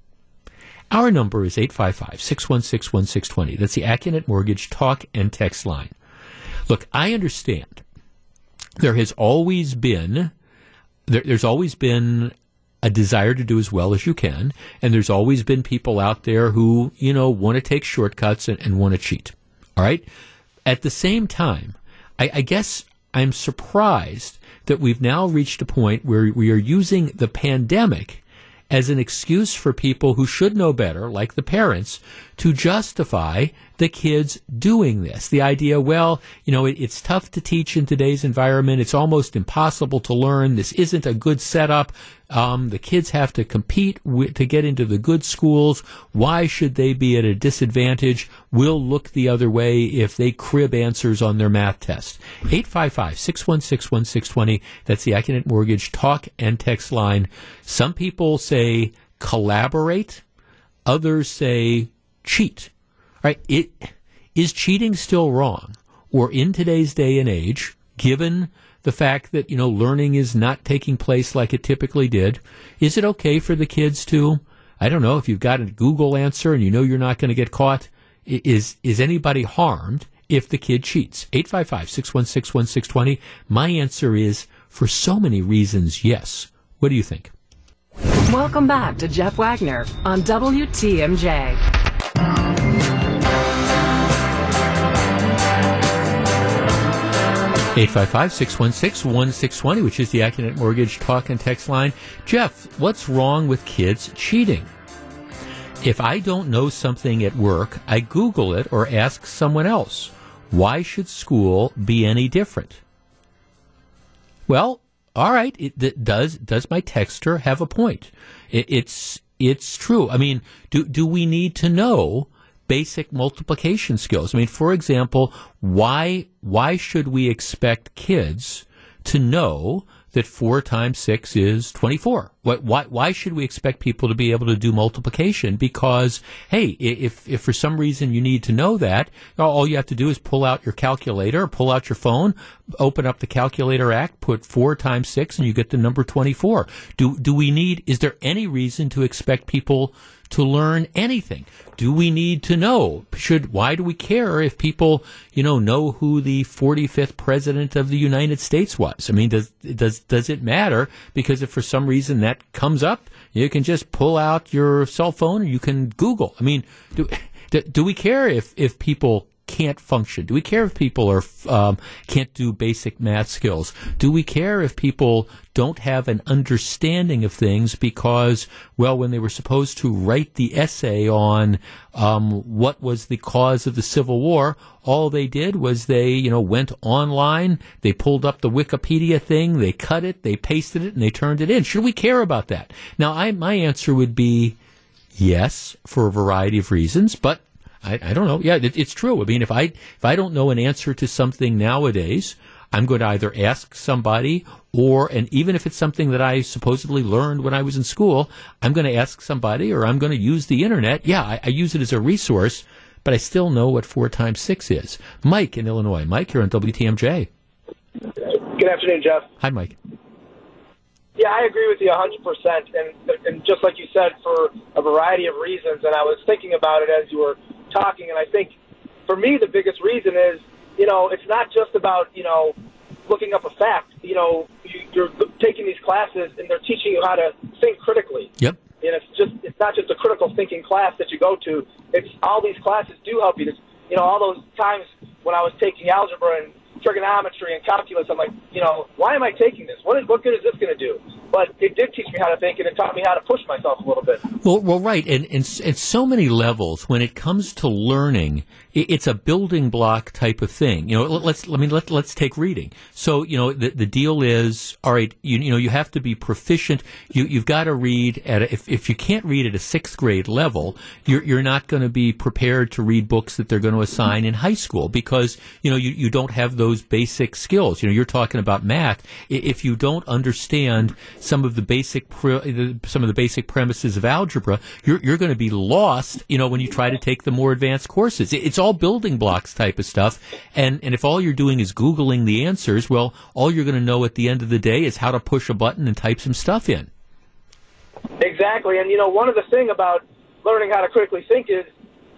Our number is 855-616-1620. That's the Acunet Mortgage talk and text line. Look, I understand there has always been... There's always been a desire to do as well as you can, and there's always been people out there who, you know, want to take shortcuts and want to cheat. All right? At the same time, I guess I'm surprised that we've now reached a point where we are using the pandemic as an excuse for people who should know better, like the parents, to justify the kids doing this. The idea, well, you know, it's tough to teach in today's environment. It's almost impossible to learn. This isn't a good setup. The kids have to compete to get into the good schools. Why should they be at a disadvantage? We'll look the other way if they crib answers on their math test. 855-616-1620. That's the Acunet Mortgage talk and text line. Some people say collaborate. Others say cheat. Right? Is cheating still wrong? Or in today's day and age, given the fact that, you know, learning is not taking place like it typically did, is it okay for the kids to, I don't know, if you've got a Google answer and you know you're not going to get caught, is anybody harmed if the kid cheats? 855-616-1620. My answer is, for so many reasons, yes. What do you think? Welcome back to Jeff Wagner on WTMJ. Eight 855-616-1620, which is the Acunet Mortgage talk and text line. Jeff, what's wrong with kids cheating? If I don't know something at work, I Google it or ask someone else. Why should school be any different? Well, all right, does my texter have a point? It's true. I mean, do we need to know basic multiplication skills? I mean, for example, why should we expect kids to know that 4 times 6 is 24? Why should we expect people to be able to do multiplication? Because, hey, if for some reason you need to know that, all you have to do is pull out your calculator, pull out your phone, open up the calculator act, put 4 times 6, and you get the number 24. Do we need, is there any reason to expect people to learn anything? Do we need to know? Why do we care if people, you know who the 45th president of the United States was? I mean, does it matter? Because if for some reason that comes up, you can just pull out your cell phone or you can Google. I mean, do we care if people can't function? Do we care if people are can't do basic math skills? Do we care if people don't have an understanding of things because, well, when they were supposed to write the essay on what was the cause of the Civil War, all they did was they, you know, went online, they pulled up the Wikipedia thing, they cut it, they pasted it, and they turned it in. Should we care about that? Now, my answer would be yes, for a variety of reasons, but I don't know. Yeah, it's true. I mean, if I don't know an answer to something nowadays, I'm going to either ask somebody and even if it's something that I supposedly learned when I was in school, I'm going to ask somebody or I'm going to use the internet. Yeah, I use it as a resource, but I still know what 4 times 6 is. Mike in Illinois. Mike, you're on WTMJ. Good afternoon, Jeff. Hi, Mike. Yeah, I agree with you 100%. And just like you said, for a variety of reasons, and I was thinking about it as you were talking, and I think for me the biggest reason is, you know, it's not just about, you know, looking up a fact. You know, you're taking these classes and they're teaching you how to think critically. Yep. And it's not just a critical thinking class that you go to. It's all these classes do help you. It's, you know, all those times when I was taking algebra and trigonometry and calculus, I'm like, you know, why am I taking this? What good is this going to do? But it did teach me how to think, and it taught me how to push myself a little bit. Well, right. And at so many levels, when it comes to learning, it's a building block type of thing. You know, let's take reading. So, you know, the deal is, all right, you know, you have to be proficient. You've got to read at if you can't read at a sixth grade level, you're not going to be prepared to read books that they're going to assign in high school because, you know, you don't have those basic skills. You know, you're talking about math. If you don't understand some of the basic premises of algebra, you're going to be lost, you know, when you try to take the more advanced courses. It's all building blocks type of stuff, and if all you're doing is Googling the answers, well, all you're going to know at the end of the day is how to push a button and type some stuff in. Exactly, and you know, one of the thing about learning how to critically think is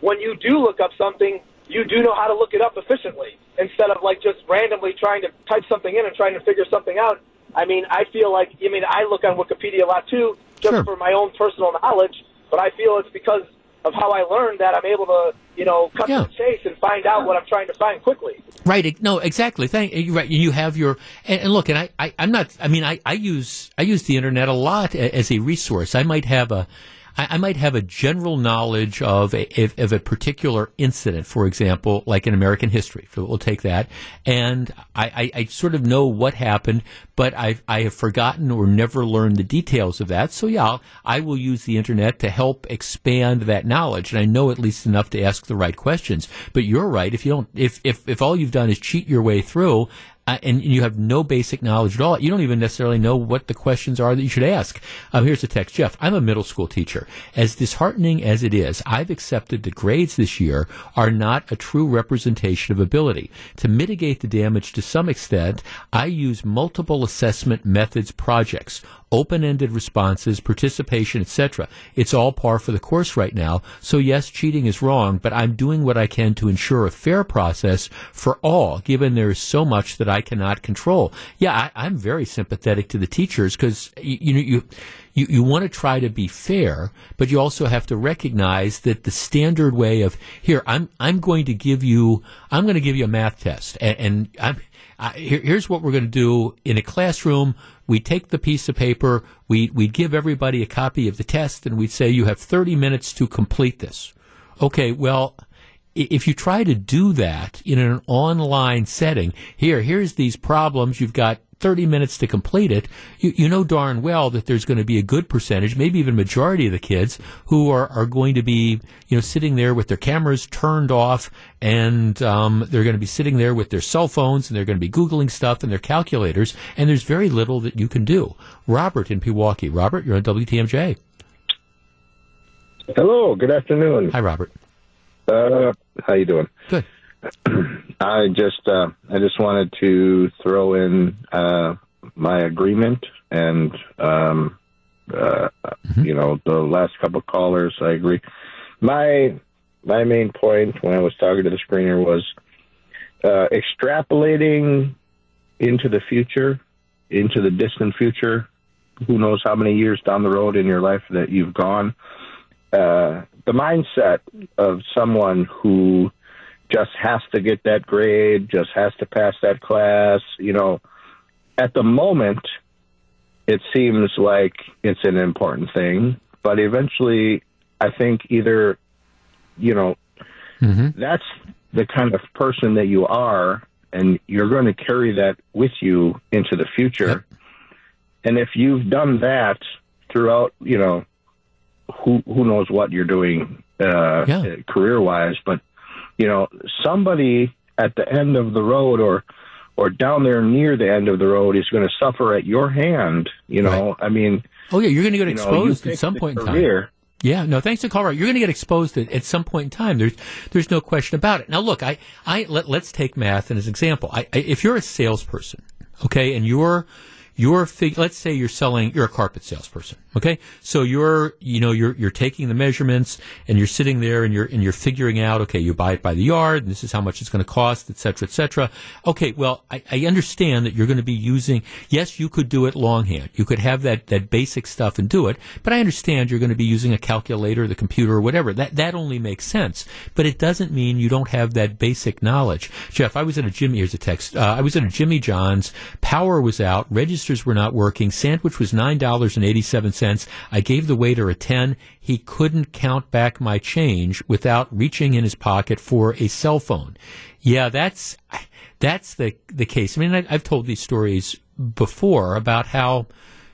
when you do look up something, you do know how to look it up efficiently instead of like just randomly trying to type something in and trying to figure something out. I mean, I feel like, I mean, I look on Wikipedia a lot too, just sure, for my own personal knowledge, but I feel it's because of how I learned that I'm able to, you know, cut to the chase and find out what I'm trying to find quickly. Right. No, exactly. Right. You have your, and look, and I use the internet a lot as a resource. I might have a general knowledge of a particular incident, for example, like in American history. So we'll take that. And I sort of know what happened, but I have forgotten or never learned the details of that. So, yeah, I will use the internet to help expand that knowledge. And I know at least enough to ask the right questions. But you're right. If you don't, if all you've done is cheat your way through, and you have no basic knowledge at all, you don't even necessarily know what the questions are that you should ask. Here's a text. Jeff, I'm a middle school teacher. As disheartening as it is, I've accepted that grades this year are not a true representation of ability. To mitigate the damage to some extent, I use multiple assessment methods projects, open-ended responses, participation, etc. It's all par for the course right now. So yes, cheating is wrong, but I'm doing what I can to ensure a fair process for all, given there is so much that I cannot control. Yeah, I'm very sympathetic to the teachers because you want to try to be fair, but you also have to recognize that the standard way of here, I'm going to give you a math test, and here's what we're going to do in a classroom. We take the piece of paper, we give everybody a copy of the test, and we say you have 30 minutes to complete this. Okay, well, if you try to do that in an online setting, here's these problems, you've got 30 minutes to complete it, you know darn well that there's going to be a good percentage, maybe even majority of the kids who are going to be, you know, sitting there with their cameras turned off, and they're going to be sitting there with their cell phones, and they're going to be Googling stuff and their calculators, and there's very little that you can do. Robert in Pewaukee. Robert, you're on WTMJ. Hello. Good afternoon. Hi, Robert. How you doing? Good. I just wanted to throw in my agreement, and you know, the last couple of callers, I agree. My main point when I was talking to the screener was extrapolating into the future, into the distant future. Who knows how many years down the road in your life that you've gone? The mindset of someone who just has to get that grade, just has to pass that class. You know, at the moment, it seems like it's an important thing, but eventually, I think either, you know, that's the kind of person that you are, and you're going to carry that with you into the future. Yep. And if you've done that throughout, you know, who knows what you're doing career-wise, but you know, somebody at the end of the road or down there near the end of the road is going to suffer at your hand, you know. Right. I mean... Oh, yeah, you're going to get exposed at some point in time. Yeah, no, thanks to Colorado. You're going to get exposed at some point in time. There's no question about it. Now, look, let's take math as an example. If you're a salesperson, okay, and let's say you're a carpet salesperson. Okay. So you're taking the measurements and you're sitting there and you're figuring out, okay, you buy it by the yard and this is how much it's going to cost, et cetera, et cetera. Okay. Well, I understand that you're going to be using, yes, you could do it longhand. You could have that basic stuff and do it, but I understand you're going to be using a calculator, the computer or whatever. That only makes sense, but it doesn't mean you don't have that basic knowledge. Jeff, I was at a Jimmy John's, power was out, registered registers were not working. Sandwich was $9.87. I gave the waiter a 10. He couldn't count back my change without reaching in his pocket for a cell phone. Yeah, that's the case. I mean, I've told these stories before about how,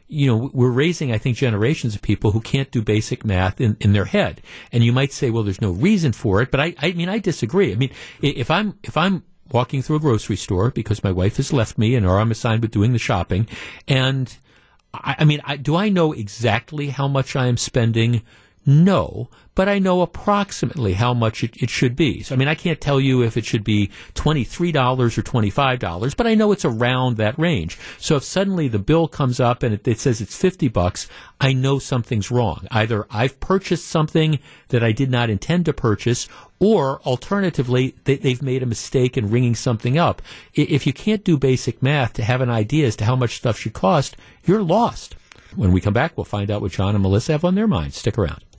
you know, we're raising, I think, generations of people who can't do basic math in their head. And you might say, well, there's no reason for it, but I mean, I disagree. I mean, if I'm walking through a grocery store because my wife has left me and I'm assigned with doing the shopping, and do I know exactly how much I am spending? No, but I know approximately how much it should be. So, I mean, I can't tell you if it should be $23 or $25, but I know it's around that range. So if suddenly the bill comes up and it says it's $50, I know something's wrong. Either I've purchased something that I did not intend to purchase, or alternatively, they've made a mistake in ringing something up. If you can't do basic math to have an idea as to how much stuff should cost, you're lost. When we come back, we'll find out what John and Melissa have on their minds. Stick around.